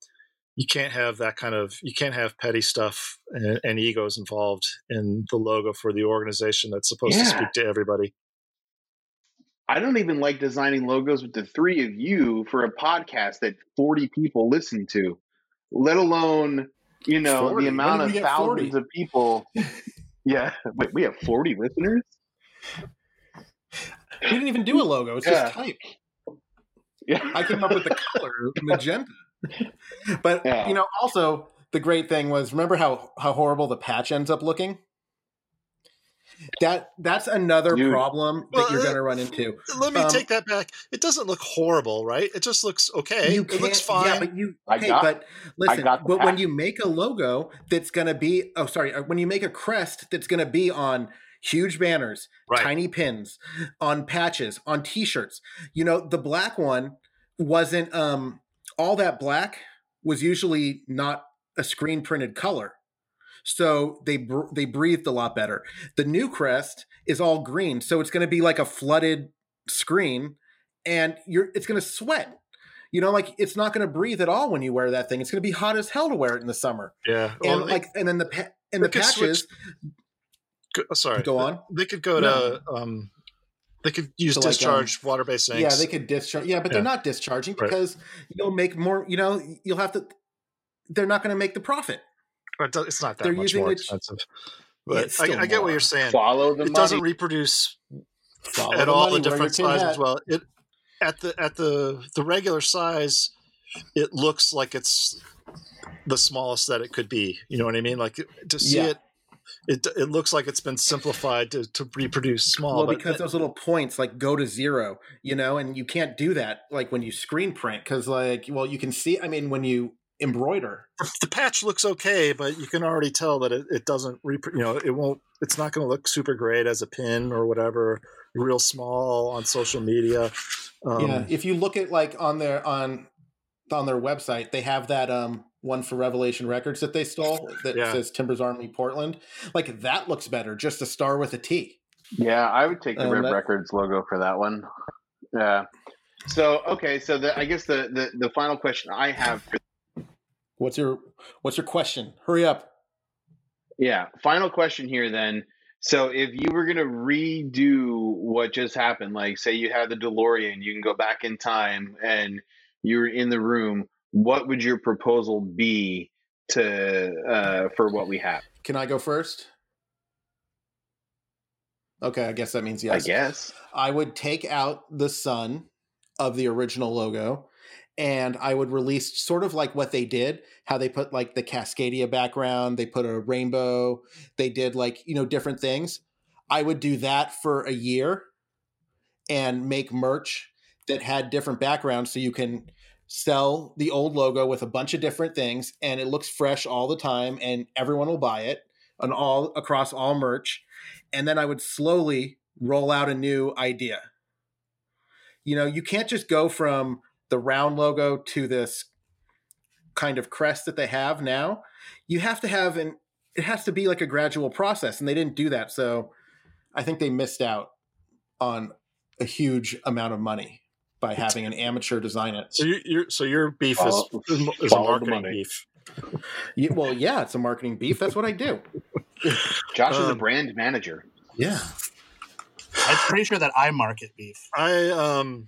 you can't have that kind of you can't have petty stuff and, and egos involved in the logo for the organization that's supposed yeah. to speak to everybody. I don't even like designing logos with the three of you for a podcast that forty people listen to. Let alone, you know, forty the amount of thousands forty? Of people. Yeah. Wait, we have forty listeners? We didn't even do a logo. It's yeah. just type. Yeah. I came up with the color magenta. But, yeah. you know, also the great thing was, remember how, how horrible the patch ends up looking? That that's another Dude. problem that well, you're going to run into. Let me um, take that back. It doesn't look horrible, right? It just looks okay. It looks fine. Yeah, but you. Okay, I got, but listen. Got but hat. When you make a logo that's going to be, oh sorry, when you make a crest that's going to be on huge banners, right. tiny pins, on patches, on T-shirts. You know, the black one wasn't um, all that black. Was usually not a screen printed color. So they br- they breathed a lot better. The new crest is all green, so it's going to be like a flooded screen, and you're it's going to sweat. You know, like it's not going to breathe at all when you wear that thing. It's going to be hot as hell to wear it in the summer. Yeah, and well, like they, and then the pa- and the patches. Switch. Sorry, go on. They could go to. No. Um, they could use so discharge like, um, water based inks. Yeah, they could discharge. Yeah, but yeah. they're not discharging because right. you'll make more. You know, you'll have to. They're not going to make the profit. It's not that They're much more expensive, but yeah, I, I get more. What you're saying. Follow the it money. Doesn't reproduce Follow at the all the different sizes. At. Well, it at the at the the regular size, it looks like it's the smallest that it could be. You know what I mean? Like to see yeah. it it it looks like it's been simplified to, to reproduce small. Well, but, because those little points like go to zero, you know, and you can't do that like when you screen print because like, well, you can see, I mean, when you embroider. The patch looks okay, but you can already tell that it, it doesn't, rep- you know, it won't, it's not going to look super great as a pin or whatever, real small on social media. Um, yeah. If you look at like on their, on, on their website, they have that, um, one for Revelation Records that they stole that yeah. says Timbers Army Portland. Like that looks better, just a star with a T. Yeah, I would take the um, Rib that... Records logo for that one. Yeah. So okay, so the, I guess the, the the final question I have. What's your What's your question? Hurry up. Yeah, final question here then. So if you were going to redo what just happened, like say you had the DeLorean, you can go back in time and you're in the room. What would your proposal be to uh, for what we have? Can I go first? Okay, I guess that means yes. I guess. I would take out the sun of the original logo, and I would release sort of like what they did, how they put like the Cascadia background, they put a rainbow, they did like, you know, different things. I would do that for a year and make merch that had different backgrounds so you can sell the old logo with a bunch of different things, and it looks fresh all the time, and everyone will buy it on all across all merch. And then I would slowly roll out a new idea. You know, you can't just go from the round logo to this kind of crest that they have now. You have to have an, it has to be like a gradual process, and they didn't do that. So I think they missed out on a huge amount of money by having an amateur design it. So, you, you're, so your beef follow, is, is a marketing beef. You, well, yeah, it's a marketing beef. That's what I do. Josh um, is a brand manager. Yeah. I'm pretty sure that I market beef. I um,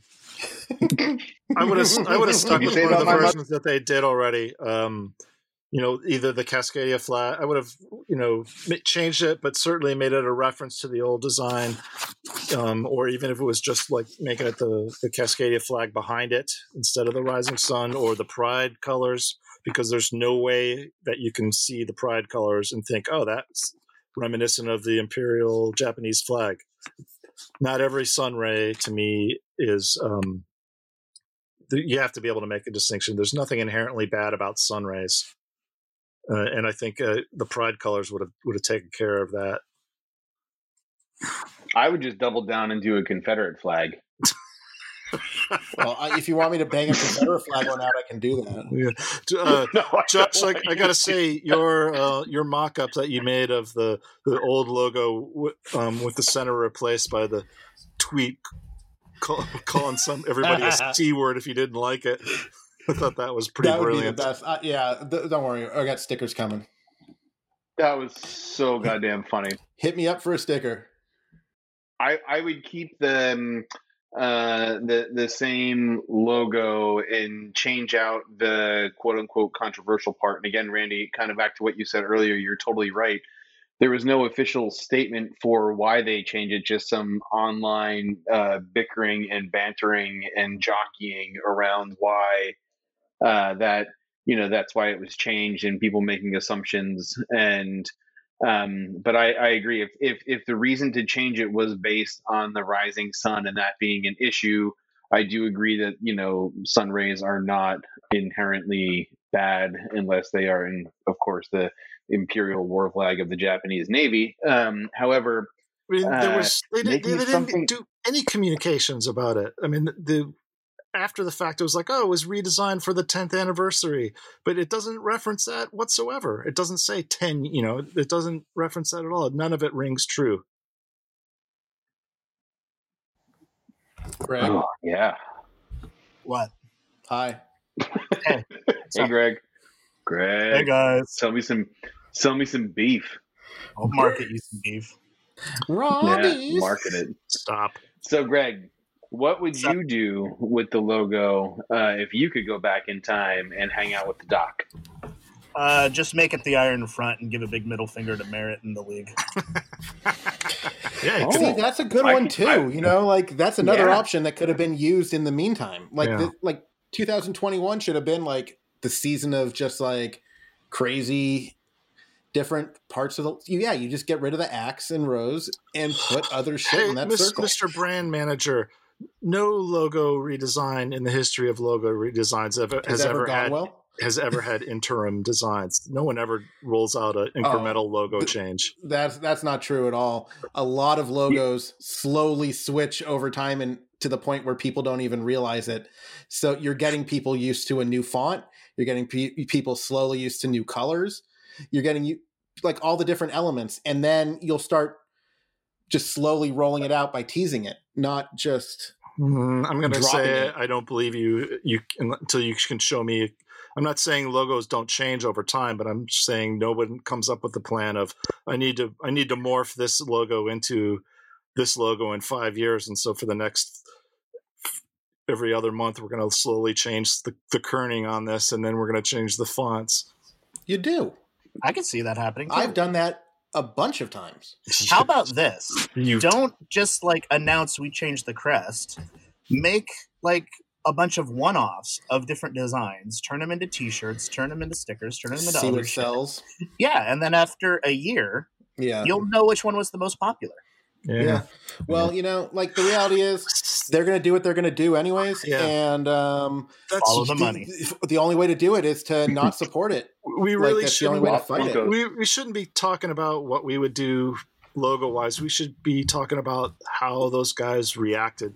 I would have I would have stuck with one of the versions that they did already. Um, you know, either the Cascadia flag. I would have, you know, changed it, but certainly made it a reference to the old design. Um, or even if it was just like making it the, the Cascadia flag behind it instead of the rising sun or the pride colors, because there's no way that you can see the pride colors and think, oh, that's reminiscent of the imperial Japanese flag. Not every sun ray to me is um, – you have to be able to make a distinction. There's nothing inherently bad about sun rays. Uh, and I think uh, the pride colors would have would have taken care of that. I would just double down and do a Confederate flag. Well, I, if you want me to bang a Confederate flag one out, I can do that. Yeah. Uh, no, I Josh, I, I gotta say, your uh, your mock-up that you made of the, the old logo w- um, with the center replaced by the tweet call, calling some everybody a C word if you didn't like it. I thought that was pretty that would brilliant. Be the best. Uh, yeah, th- don't worry, I got stickers coming. That was so goddamn funny. Hit me up for a sticker. I, I would keep the, uh, the the same logo and change out the quote-unquote controversial part. And again, Randy, kind of back to what you said earlier, you're totally right. There was no official statement for why they changed it, just some online uh, bickering and bantering and jockeying around why uh, that, you know, that's why it was changed and people making assumptions and – Um, but I, I agree. If, if if the reason to change it was based on the rising sun and that being an issue, I do agree that, you know, sun rays are not inherently bad unless they are in, of course, the imperial war flag of the Japanese Navy. Um, however, I mean, there was, uh, they, did, they, they something... didn't do any communications about it. I mean, the after the fact, it was like, oh, it was redesigned for the tenth anniversary, but it doesn't reference that whatsoever. It doesn't say ten, you know, it doesn't reference that at all. None of it rings true. Greg. Oh, yeah. What? Hi. Hey, hey Greg. Greg. Hey, guys. Sell me some, sell me some beef. I'll market you some beef. Robbie's. Yeah, market it. Stop. So, Greg. What would you do with the logo uh, if you could go back in time and hang out with the doc? Uh, just make it the iron front and give a big middle finger to Merritt in the league. Yeah, oh, see, that's a good I one can, too. I, you know, like that's another yeah. option that could have been used in the meantime. Like, yeah. the, like twenty twenty-one should have been like the season of just like crazy different parts of the – yeah, you just get rid of the axe and rows and put other shit hey, in that Mister circle. Mister Brand Manager, no logo redesign in the history of logo redesigns ever, has, has ever, ever gone had, well? Has ever had interim designs. No one ever rolls out an incremental oh, logo change. That's that's not true at all. A lot of logos yeah. slowly switch over time and to the point where people don't even realize it. So you're getting people used to a new font. You're getting pe- people slowly used to new colors. You're getting like all the different elements. And then you'll start just slowly rolling it out by teasing it, not just mm, I'm going to say it. I don't believe you, you until you can show me. I'm not saying logos don't change over time, but I'm saying no one comes up with the plan of I need to I need to morph this logo into this logo in five years, and so for the next every other month we're going to slowly change the, the kerning on this, and then we're going to change the fonts. You do. I can see that happening too. I've done that a bunch of times. How about this? You don't just like announce we changed the crest. Make like a bunch of one-offs of different designs, turn them into t-shirts, turn them into stickers, turn them into see other what sells. Yeah, and then after a year, yeah. you'll know which one was the most popular. Yeah. yeah. Well, yeah. you know, like the reality is they're going to do what they're going to do anyways. Yeah. And um, that's follow the money. The, the only way to do it is to not support it. We really like, shouldn't way to fight it. We, we shouldn't be talking about what we would do logo-wise. We should be talking about how those guys reacted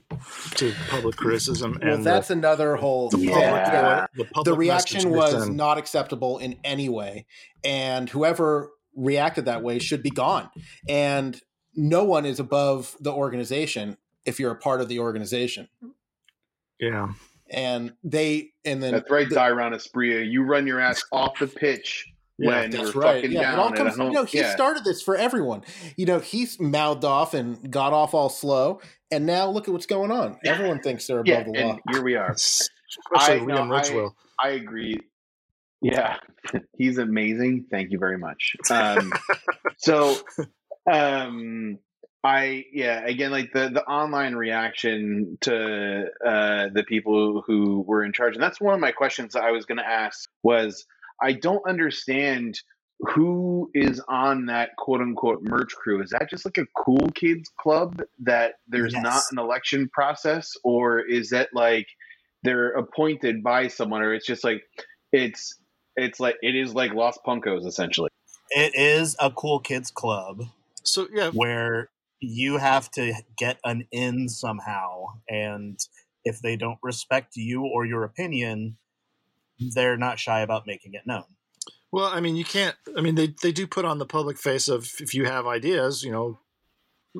to public criticism. Well, and that's the, another whole the, yeah. public, the, public the reaction was in. Not acceptable in any way. And whoever reacted that way should be gone. And no one is above the organization if you're a part of the organization. Yeah. And they, and then that's right, Zyron Espria. You run your ass off the pitch when yeah, you're right. fucking yeah. down. It all comes, you know, he yeah. started this for everyone. You know, he's mouthed off and got off all slow. And now look at what's going on. Yeah. Everyone thinks they're above yeah, the law. Here we are. I, no, I, I agree. Yeah. He's amazing. Thank you very much. Um, so, um, I, yeah, again, like the, the online reaction to uh, the people who were in charge. And that's one of my questions I was going to ask was, I don't understand who is on that quote unquote merch crew. Is that just like a cool kids club that there's yes. not an election process, or is that like they're appointed by someone, or it's just like, it's, it's like, it is like Los Punkos essentially. It is a cool kids club. So yeah, where you have to get an in somehow. And if they don't respect you or your opinion, they're not shy about making it known. Well, I mean, you can't, I mean, they, they do put on the public face of, if you have ideas, you know,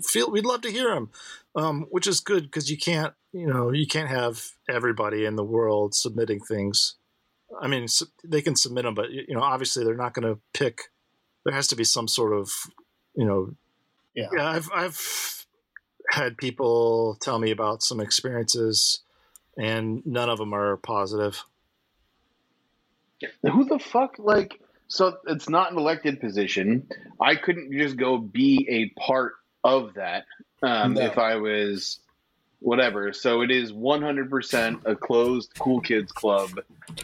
feel we'd love to hear them, um, which is good because you can't, you know, you can't have everybody in the world submitting things. I mean, su- they can submit them, but, you know, obviously they're not going to pick, there has to be some sort of, you know, yeah, yeah I've, I've had people tell me about some experiences and none of them are positive. Who the fuck, like, so it's not an elected position. I couldn't just go be a part of that um, no. if I was whatever. So it is one hundred percent a closed cool kids club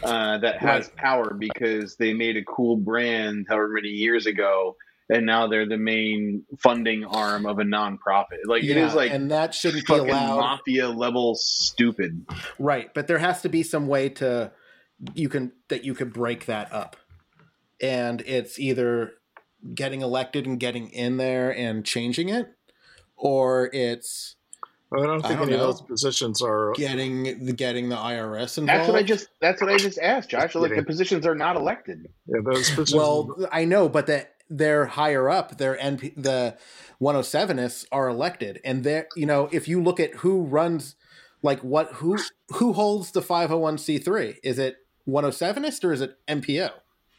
uh, that has right. power because they made a cool brand however many years ago, and now they're the main funding arm of a nonprofit. Like yeah, it is like and that shouldn't be allowed. Mafia level stupid. Right, but there has to be some way to – you can that you could break that up, and it's either getting elected and getting in there and changing it, or it's I don't think I don't any know, of those positions are getting getting the I R S involved. That's what I just that's what I just asked, Josh. Like the positions are not elected. Yeah, those positions. Well, I know, but that they're higher up. Their N P, the one oh sevenists are elected, and they're you know if you look at who runs, like what who who holds the five oh one c three, is it one oh sevenist or is it M P O?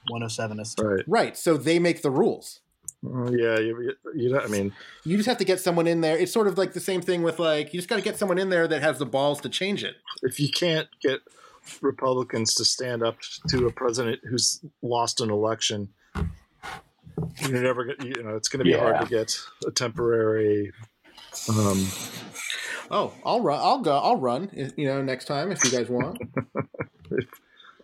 one oh sevenist. Right. Right. So they make the rules. Yeah. You, you know, I mean, you just have to get someone in there. It's sort of like the same thing with like, you just got to get someone in there that has the balls to change it. If you can't get Republicans to stand up to a president who's lost an election, you're never get, you know, it's going to be yeah. hard to get a temporary, um, oh, I'll run. I'll go. I'll run. You know, next time if you guys want,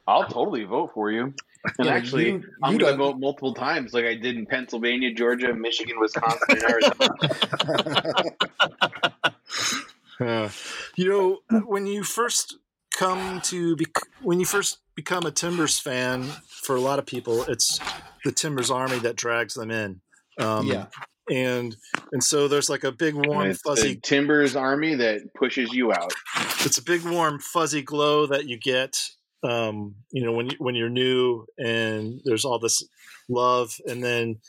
I'll totally vote for you. And yeah, actually, you, you I'm going to go multiple times, like I did in Pennsylvania, Georgia, Michigan, Wisconsin, and Arizona. uh, you know, when you first come to be, when you first become a Timbers fan, for a lot of people, it's the Timbers Army that drags them in. Um, yeah. And and so there's like a big warm fuzzy Timbers Army that pushes you out. It's a big warm fuzzy glow that you get, um, you know, when you, when you're new, and there's all this love. And then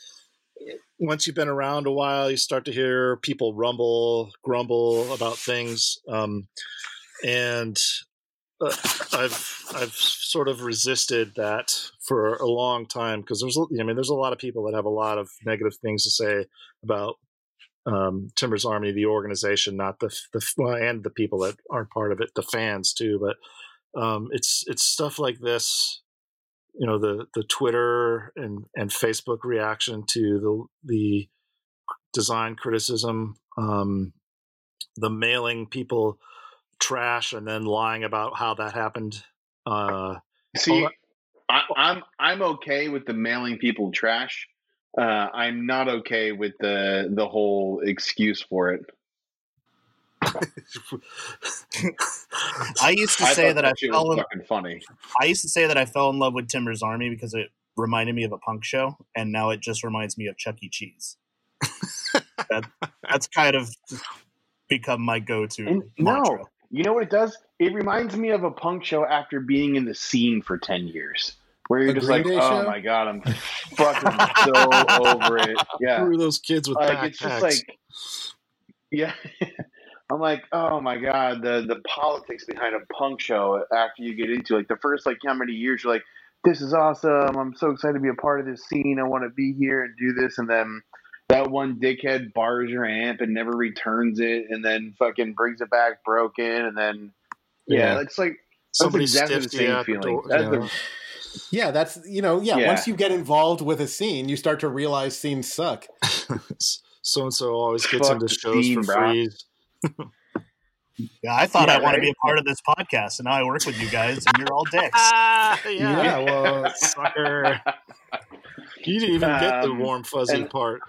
once you've been around a while, you start to hear people rumble, grumble about things. Um, and uh, I've I've sort of resisted that for a long time, because there's, I mean, there's a lot of people that have a lot of negative things to say about um, Timbers Army, the organization, not the, the well, and the people that aren't part of it, the fans too. But um, it's it's stuff like this, you know, the the Twitter and, and Facebook reaction to the the design criticism, um, the mailing people trash and then lying about how that happened. Uh, See. I, I'm I'm okay with the mailing people trash. Uh, I'm not okay with the the whole excuse for it. I used to I say that, that I fell in, fucking funny. I used to say that I fell in love with Timbers Army because it reminded me of a punk show, and now it just reminds me of Chuck E. Cheese. that, that's kind of become my go-to and, mantra. No. You know what it does? It reminds me of a punk show after being in the scene for ten years, where you're a just like, oh show? my God, I'm fucking so over it. Yeah. Who are those kids with like, backpacks? It's just like, yeah. I'm like, oh my God, the, the politics behind a punk show after you get into like the first, like how many years you're like, this is awesome. I'm so excited to be a part of this scene. I want to be here and do this. And then that one dickhead borrows your amp and never returns it, and then fucking brings it back broken, and then yeah, yeah. it's like somebody exactly the same feeling. That's yeah. The, yeah, that's you know, yeah, yeah. Once you get involved with a scene, you start to realize scenes suck. So and so always gets Fuck into shows scene, for free. Yeah, I thought yeah, I right? want to be a part of this podcast, and now I work with you guys, and you're all dicks. yeah. yeah, well, sucker. You didn't even um, get the warm fuzzy and, part.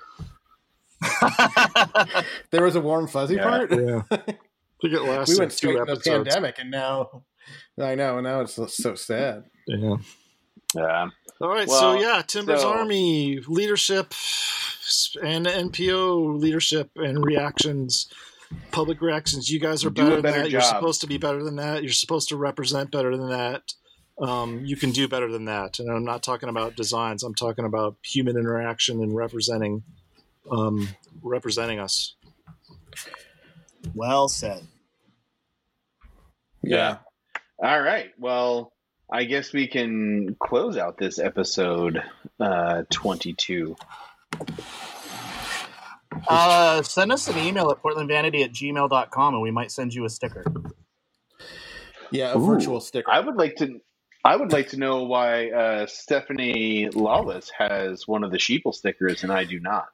There was a warm fuzzy yeah. part? Yeah. I think it lasted we went straight in the pandemic, and now I know, now it's so sad. Yeah. Yeah. All right, well, so yeah, Timbers so, Army leadership and N P O leadership and reactions, public reactions. You guys are better than better that. Job. You're supposed to be better than that. You're supposed to represent better than that. Um, you can do better than that. And I'm not talking about designs. I'm talking about human interaction and representing um, representing us. Well said. Yeah. yeah. All right. Well, I guess we can close out this episode uh, twenty-two. Uh, send us an email at portland vanity at gmail dot com and we might send you a sticker. Yeah, a Ooh, virtual sticker. I would like to... I would like to know why uh, Stephanie Lawless has one of the sheeple stickers and I do not.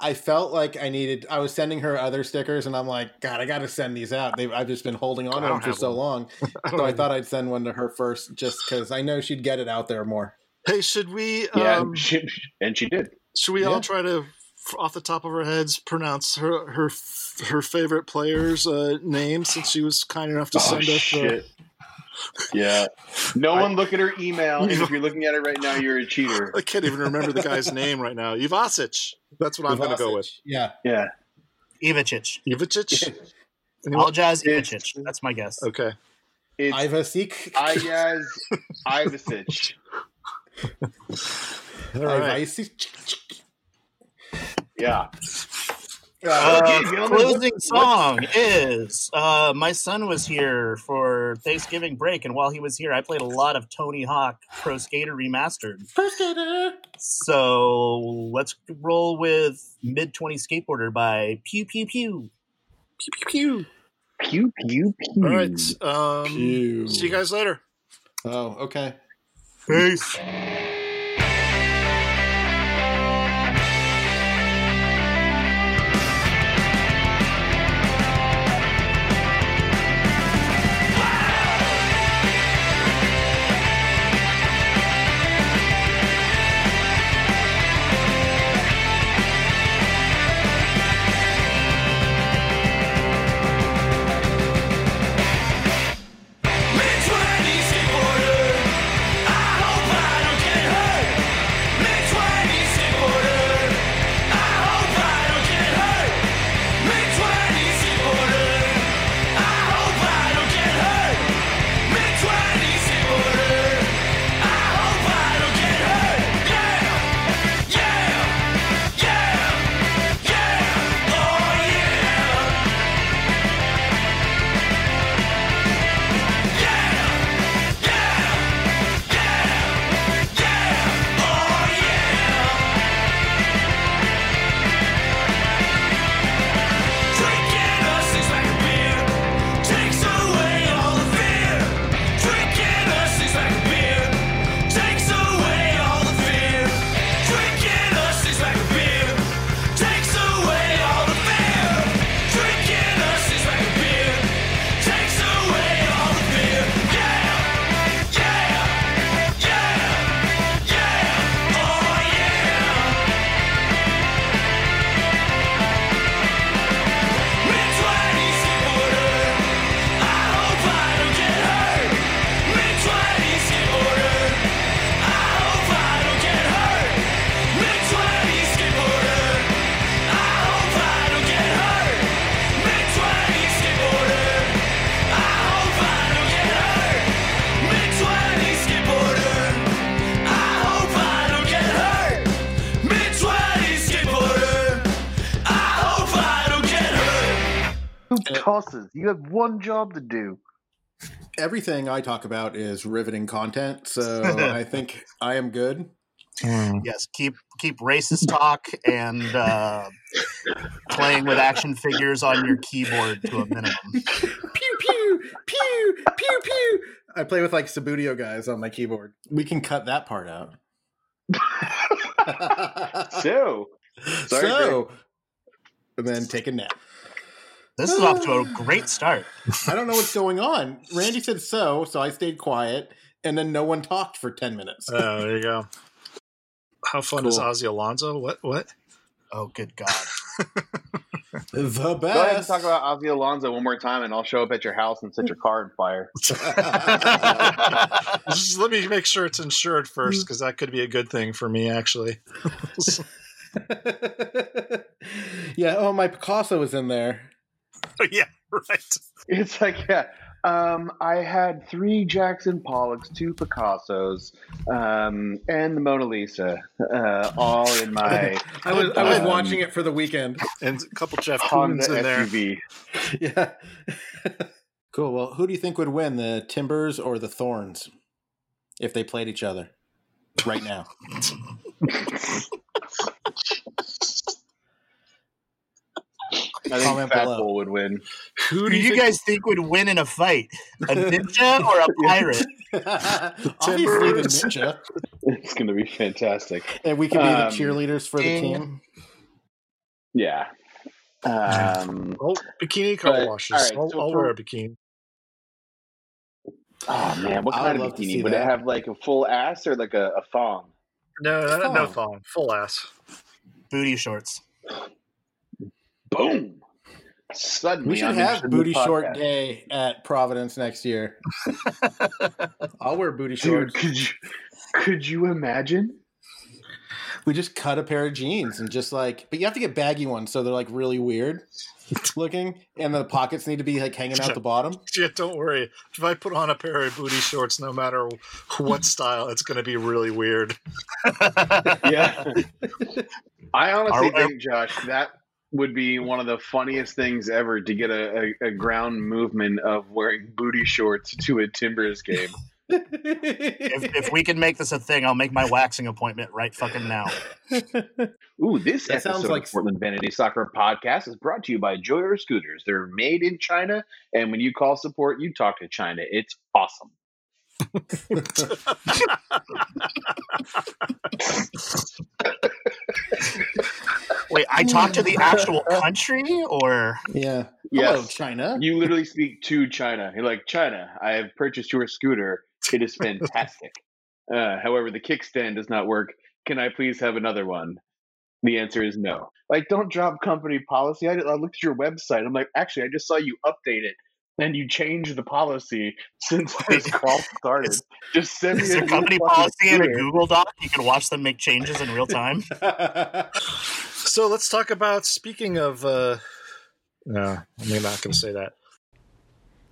I felt like I needed – I was sending her other stickers, and I'm like, God, I got to send these out. They've, I've just been holding on to them for so long. So I thought I'd send one to her first just because I know she'd get it out there more. Hey, should we um, – Yeah, and she did. Should we yeah. all try to, off the top of our heads, pronounce her her, her favorite player's uh, name, since she was kind enough to oh, send us the – Yeah. No I, one look at her email. And if you're looking at it right now, you're a cheater. I can't even remember the guy's name right now. Ivačić. That's what I'm going to go with. Yeah. Yeah. Ivačić. Ivačić? Aljaž Ivačić. That's my guess. Okay. Ivačić. Aljaž Ivačić. All right. Ivačić. Yeah. Uh, okay, closing song is uh, my son was here for Thanksgiving break, and while he was here, I played a lot of Tony Hawk Pro Skater Remastered. Pro Skater. So let's roll with Mid twenty Skateboarder by Pew Pew Pew. Pew Pew Pew. Pew Pew Pew. All right. Um, pew. See you guys later. Oh, okay. Peace. tosses. You have one job to do. Everything I talk about is riveting content, so I think I am good. Mm. Yes, keep keep racist talk and uh, playing with action figures on your keyboard to a minimum. Pew, pew, pew, pew, pew. I play with, like, Subudio guys on my keyboard. We can cut that part out. so, sorry, so Greg. And then take a nap. This is off to a great start. I don't know what's going on. Randy said so, so I stayed quiet, and then no one talked for ten minutes. Oh, there you go. How fun cool. is Ozzy Alonso? What? What? Oh, good God. The best. Go ahead and talk about Ozzy Alonso one more time, and I'll show up at your house and set your car on fire. Just let me make sure it's insured first, because that could be a good thing for me, actually. Yeah. Oh, my Picasso is in there. Oh, yeah, right. It's like, yeah. Um, I had three Jackson Pollocks, two Picassos, um, and the Mona Lisa, uh, all in my. I was I was um, watching it for the weekend, and a couple Jeff Koons in S U V. There. Yeah. Cool. Well, who do you think would win, the Timbers or the Thorns, if they played each other right now? I think Comment Fat below. Bull would win. Who do you, you think guys think would win in a fight? A ninja or a pirate? Obviously the ninja. It's going to be fantastic. And we can be um, the cheerleaders for ding. the team. Yeah. Um, oh, bikini car washes. Right, I'll, so I'll wear a bikini. Oh, man. What kind of bikini? Would that. It have like a full ass or like a, a thong? No, no thong. no thong. Full ass. Booty shorts. Boom! Suddenly, we should I'm have booty short day at Providence next year. I'll wear booty shorts. Dude, could you, could you imagine? We just cut a pair of jeans and just like, but you have to get baggy ones so they're like really weird looking, and the pockets need to be like hanging out yeah. the bottom. Yeah, don't worry. If I put on a pair of booty shorts, no matter what style, it's going to be really weird. Yeah, I honestly Are, think, Josh, that. would be one of the funniest things ever, to get a, a, a ground movement of wearing booty shorts to a Timbers game. If, if we can make this a thing, I'll make my waxing appointment right fucking now. Ooh, this that episode like... of Portland Vanity Soccer Podcast is brought to you by Joyer Scooters. They're made in China, and when you call support, you talk to China. It's awesome. Wait, I talk to the actual country, or yeah, yes. Hello, China. You literally speak to China. You're like, China, I have purchased your scooter. It is fantastic. Uh, however, the kickstand does not work. Can I please have another one? The answer is no. Like, don't drop company policy. I, I looked at your website. I'm like, actually, I just saw you update it. And you changed the policy since this call started. It's, Just send me a company policy in a Google Doc. You can watch them make changes in real time. So let's talk about, speaking of... Uh, no, I'm not going to say that.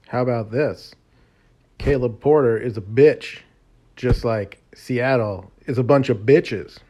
How about this? Caleb Porter is a bitch, just like Seattle is a bunch of bitches.